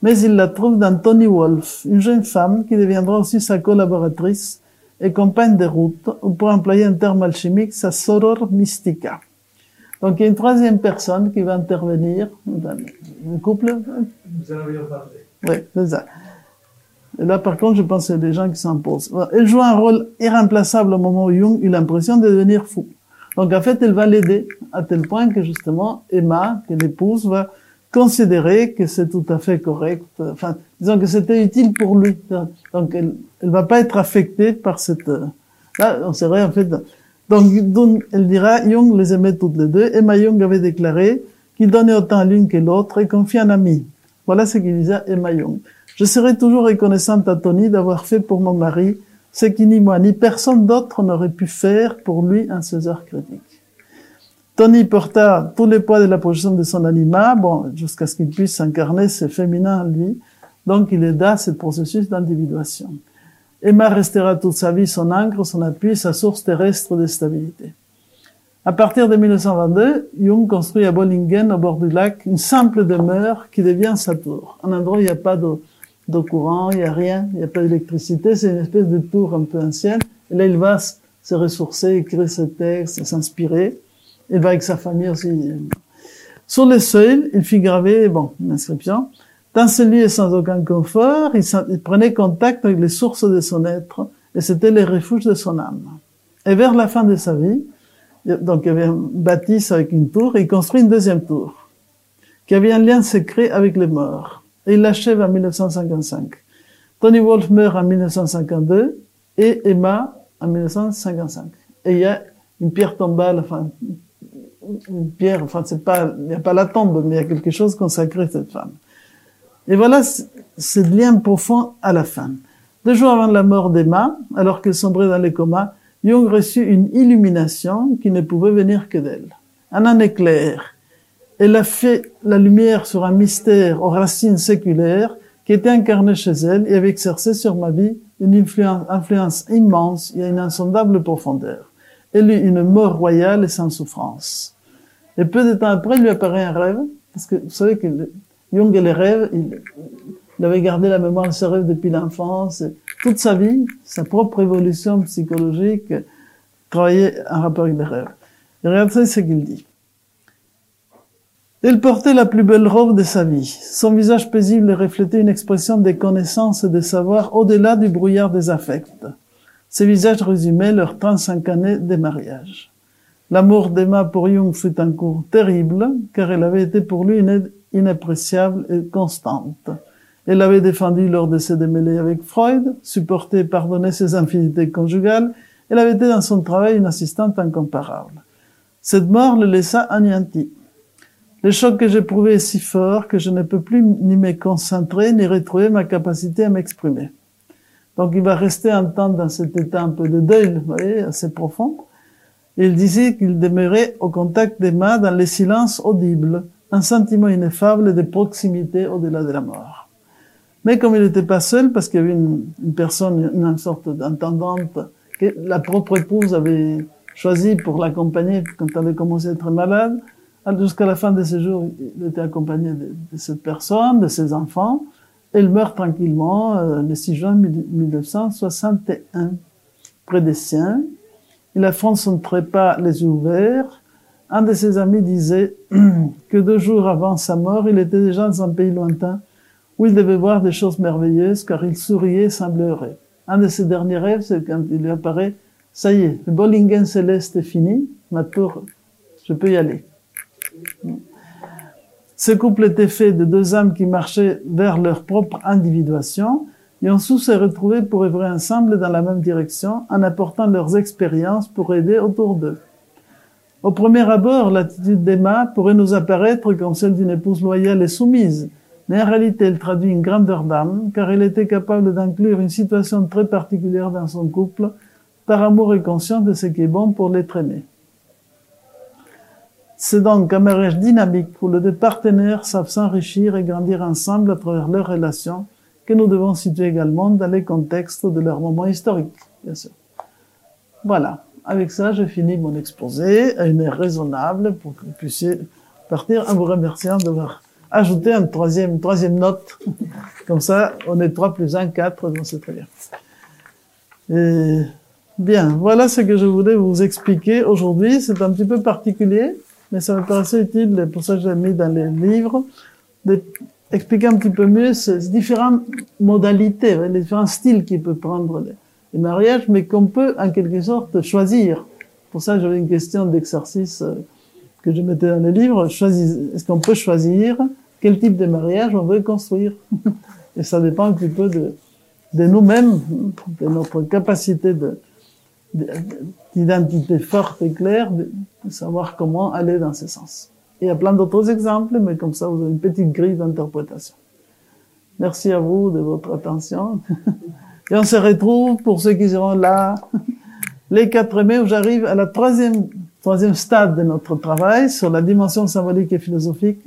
mais il la trouve dans Toni Wolff, une jeune femme qui deviendra aussi sa collaboratrice et compagne de route, ou pour employer un terme alchimique, sa soror mystica. Donc il y a une troisième personne qui va intervenir dans le couple. Vous en avez parlé. Oui, c'est ça. Et là, par contre, je pense que c'est des gens qui s'imposent. Elle joue un rôle irremplaçable au moment où Jung eut l'impression de devenir fou. Donc en fait, elle va l'aider, à tel point que justement, Emma, que l'épouse, va considérer que c'est tout à fait correct, enfin, disons que c'était utile pour lui. Donc, elle va pas être affectée par cette... Là, on serait en fait... Donc, elle dira, Jung les aimait toutes les deux. Emma Jung avait déclaré qu'il donnait autant à l'une que l'autre et confie en ami. Voilà ce qu'il disait Emma Jung. Je serai toujours reconnaissante à Toni d'avoir fait pour mon mari ce qui ni moi ni personne d'autre n'aurait pu faire pour lui en ces heures critiques. Toni porta tous les poids de la projection de son anima, bon, jusqu'à ce qu'il puisse incarner ce féminin en lui. Donc, il aida à ce processus d'individuation. Emma restera toute sa vie son ancre, son appui, sa source terrestre de stabilité. À partir de 1922, Jung construit à Bollingen, au bord du lac, une simple demeure qui devient sa tour. Un endroit où il n'y a pas de courant, il n'y a rien, il n'y a pas d'électricité, c'est une espèce de tour un peu ancienne. Et là, il va se ressourcer, écrire ses textes, s'inspirer. Il va avec sa famille aussi. Sur le seuil, il fit graver, bon, une inscription. Dans ce lieu sans aucun confort, il prenait contact avec les sources de son être, et c'était le refuge de son âme. Et vers la fin de sa vie, donc il y avait une bâtisse avec une tour, et il construit une deuxième tour, qui avait un lien secret avec les morts. Et il l'achève en 1955. Toni Wolff meurt en 1952, et Emma en 1955. Et il y a une pierre tombale, enfin, une pierre, enfin, c'est pas, il n'y a pas la tombe, mais il y a quelque chose consacré à cette femme. Et voilà ce lien profond à la fin. 2 jours avant la mort d'Emma, alors qu'elle sombrait dans les comas, Jung reçut une illumination qui ne pouvait venir que d'elle. En un éclair, elle a fait la lumière sur un mystère aux racines séculaires qui était incarné chez elle et avait exercé sur ma vie une influence immense et à une insondable profondeur. Elle eut une mort royale et sans souffrance. Et peu de temps après, il lui apparaît un rêve, parce que vous savez que Jung et les rêves, il avait gardé la mémoire de ses rêves depuis l'enfance, toute sa vie, sa propre évolution psychologique, travaillait en rapport avec les rêves. Et regardez ce qu'il dit. Elle portait la plus belle robe de sa vie. Son visage paisible reflétait une expression de connaissance et de savoir au-delà du brouillard des affects. Ces visages résumaient leurs 35 années de mariage. L'amour d'Emma pour Jung fut un coup terrible, car elle avait été pour lui une aide inappréciable et constante. Elle l'avait défendu lors de ses démêlés avec Freud, supporté et pardonné ses infidélités conjugales. Elle avait été dans son travail une assistante incomparable. Cette mort le laissa anéanti. Le choc que j'éprouvais est si fort que je ne peux plus ni me concentrer, ni retrouver ma capacité à m'exprimer. Donc il va rester un temps dans cet état un peu de deuil, vous voyez, assez profond. Il disait qu'il demeurait au contact d'Emma dans les silences audibles, un sentiment ineffable de proximité au-delà de la mort. Mais comme il n'était pas seul, parce qu'il y avait une personne, une sorte d'intendante, que la propre épouse avait choisie pour l'accompagner quand elle avait commencé à être malade, jusqu'à la fin de ses jours, il était accompagné de cette personne, de ses enfants, Elle meurt tranquillement le 6 juin 1961, près des siens. Il affronte son trépas les yeux ouverts. Un de ses amis disait que 2 jours avant sa mort, il était déjà dans un pays lointain où il devait voir des choses merveilleuses car il souriait et semblait heureux. Un de ses derniers rêves, c'est quand il lui apparaît « Ça y est, le Bollingen céleste est fini, ma tour, je peux y aller. » Ce couple était fait de 2 âmes qui marchaient vers leur propre individuation et ont tous se retrouvé pour œuvrer ensemble dans la même direction en apportant leurs expériences pour aider autour d'eux. Au premier abord, l'attitude d'Emma pourrait nous apparaître comme celle d'une épouse loyale et soumise, mais en réalité, elle traduit une grandeur d'âme, car elle était capable d'inclure une situation très particulière dans son couple, par amour et conscience de ce qui est bon pour l'être aimé. C'est donc un mariage dynamique où les 2 partenaires savent s'enrichir et grandir ensemble à travers leurs relations, que nous devons situer également dans les contextes de leur moment historique, bien sûr. Voilà. Avec ça, je finis mon exposé à une heure raisonnable pour que vous puissiez partir en vous remerciant d'avoir ajouté une troisième note. Comme ça, on est 3 + 1, 4, donc c'est très bien. Et bien, voilà ce que je voulais vous expliquer aujourd'hui. C'est un petit peu particulier, mais ça me paraissait utile, pour ça que j'ai mis dans les livres, d'expliquer un petit peu mieux ces différentes modalités, les différents styles qu'il peut prendre les mariages, mais qu'on peut, en quelque sorte, choisir. Pour ça, j'avais une question d'exercice que je mettais dans le livre. Est-ce qu'on peut choisir quel type de mariage on veut construire? Et ça dépend un petit peu de nous-mêmes, de notre capacité d'identité forte et claire, de savoir comment aller dans ce sens. Il y a plein d'autres exemples, mais comme ça, vous avez une petite grille d'interprétation. Merci à vous de votre attention. Et on se retrouve, pour ceux qui seront là, les 4 mai, où j'arrive à la troisième stade de notre travail, sur la dimension symbolique et philosophique.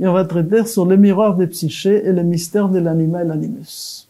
Et on va traiter sur le miroir des psychés et le mystère de l'anima et l'animus.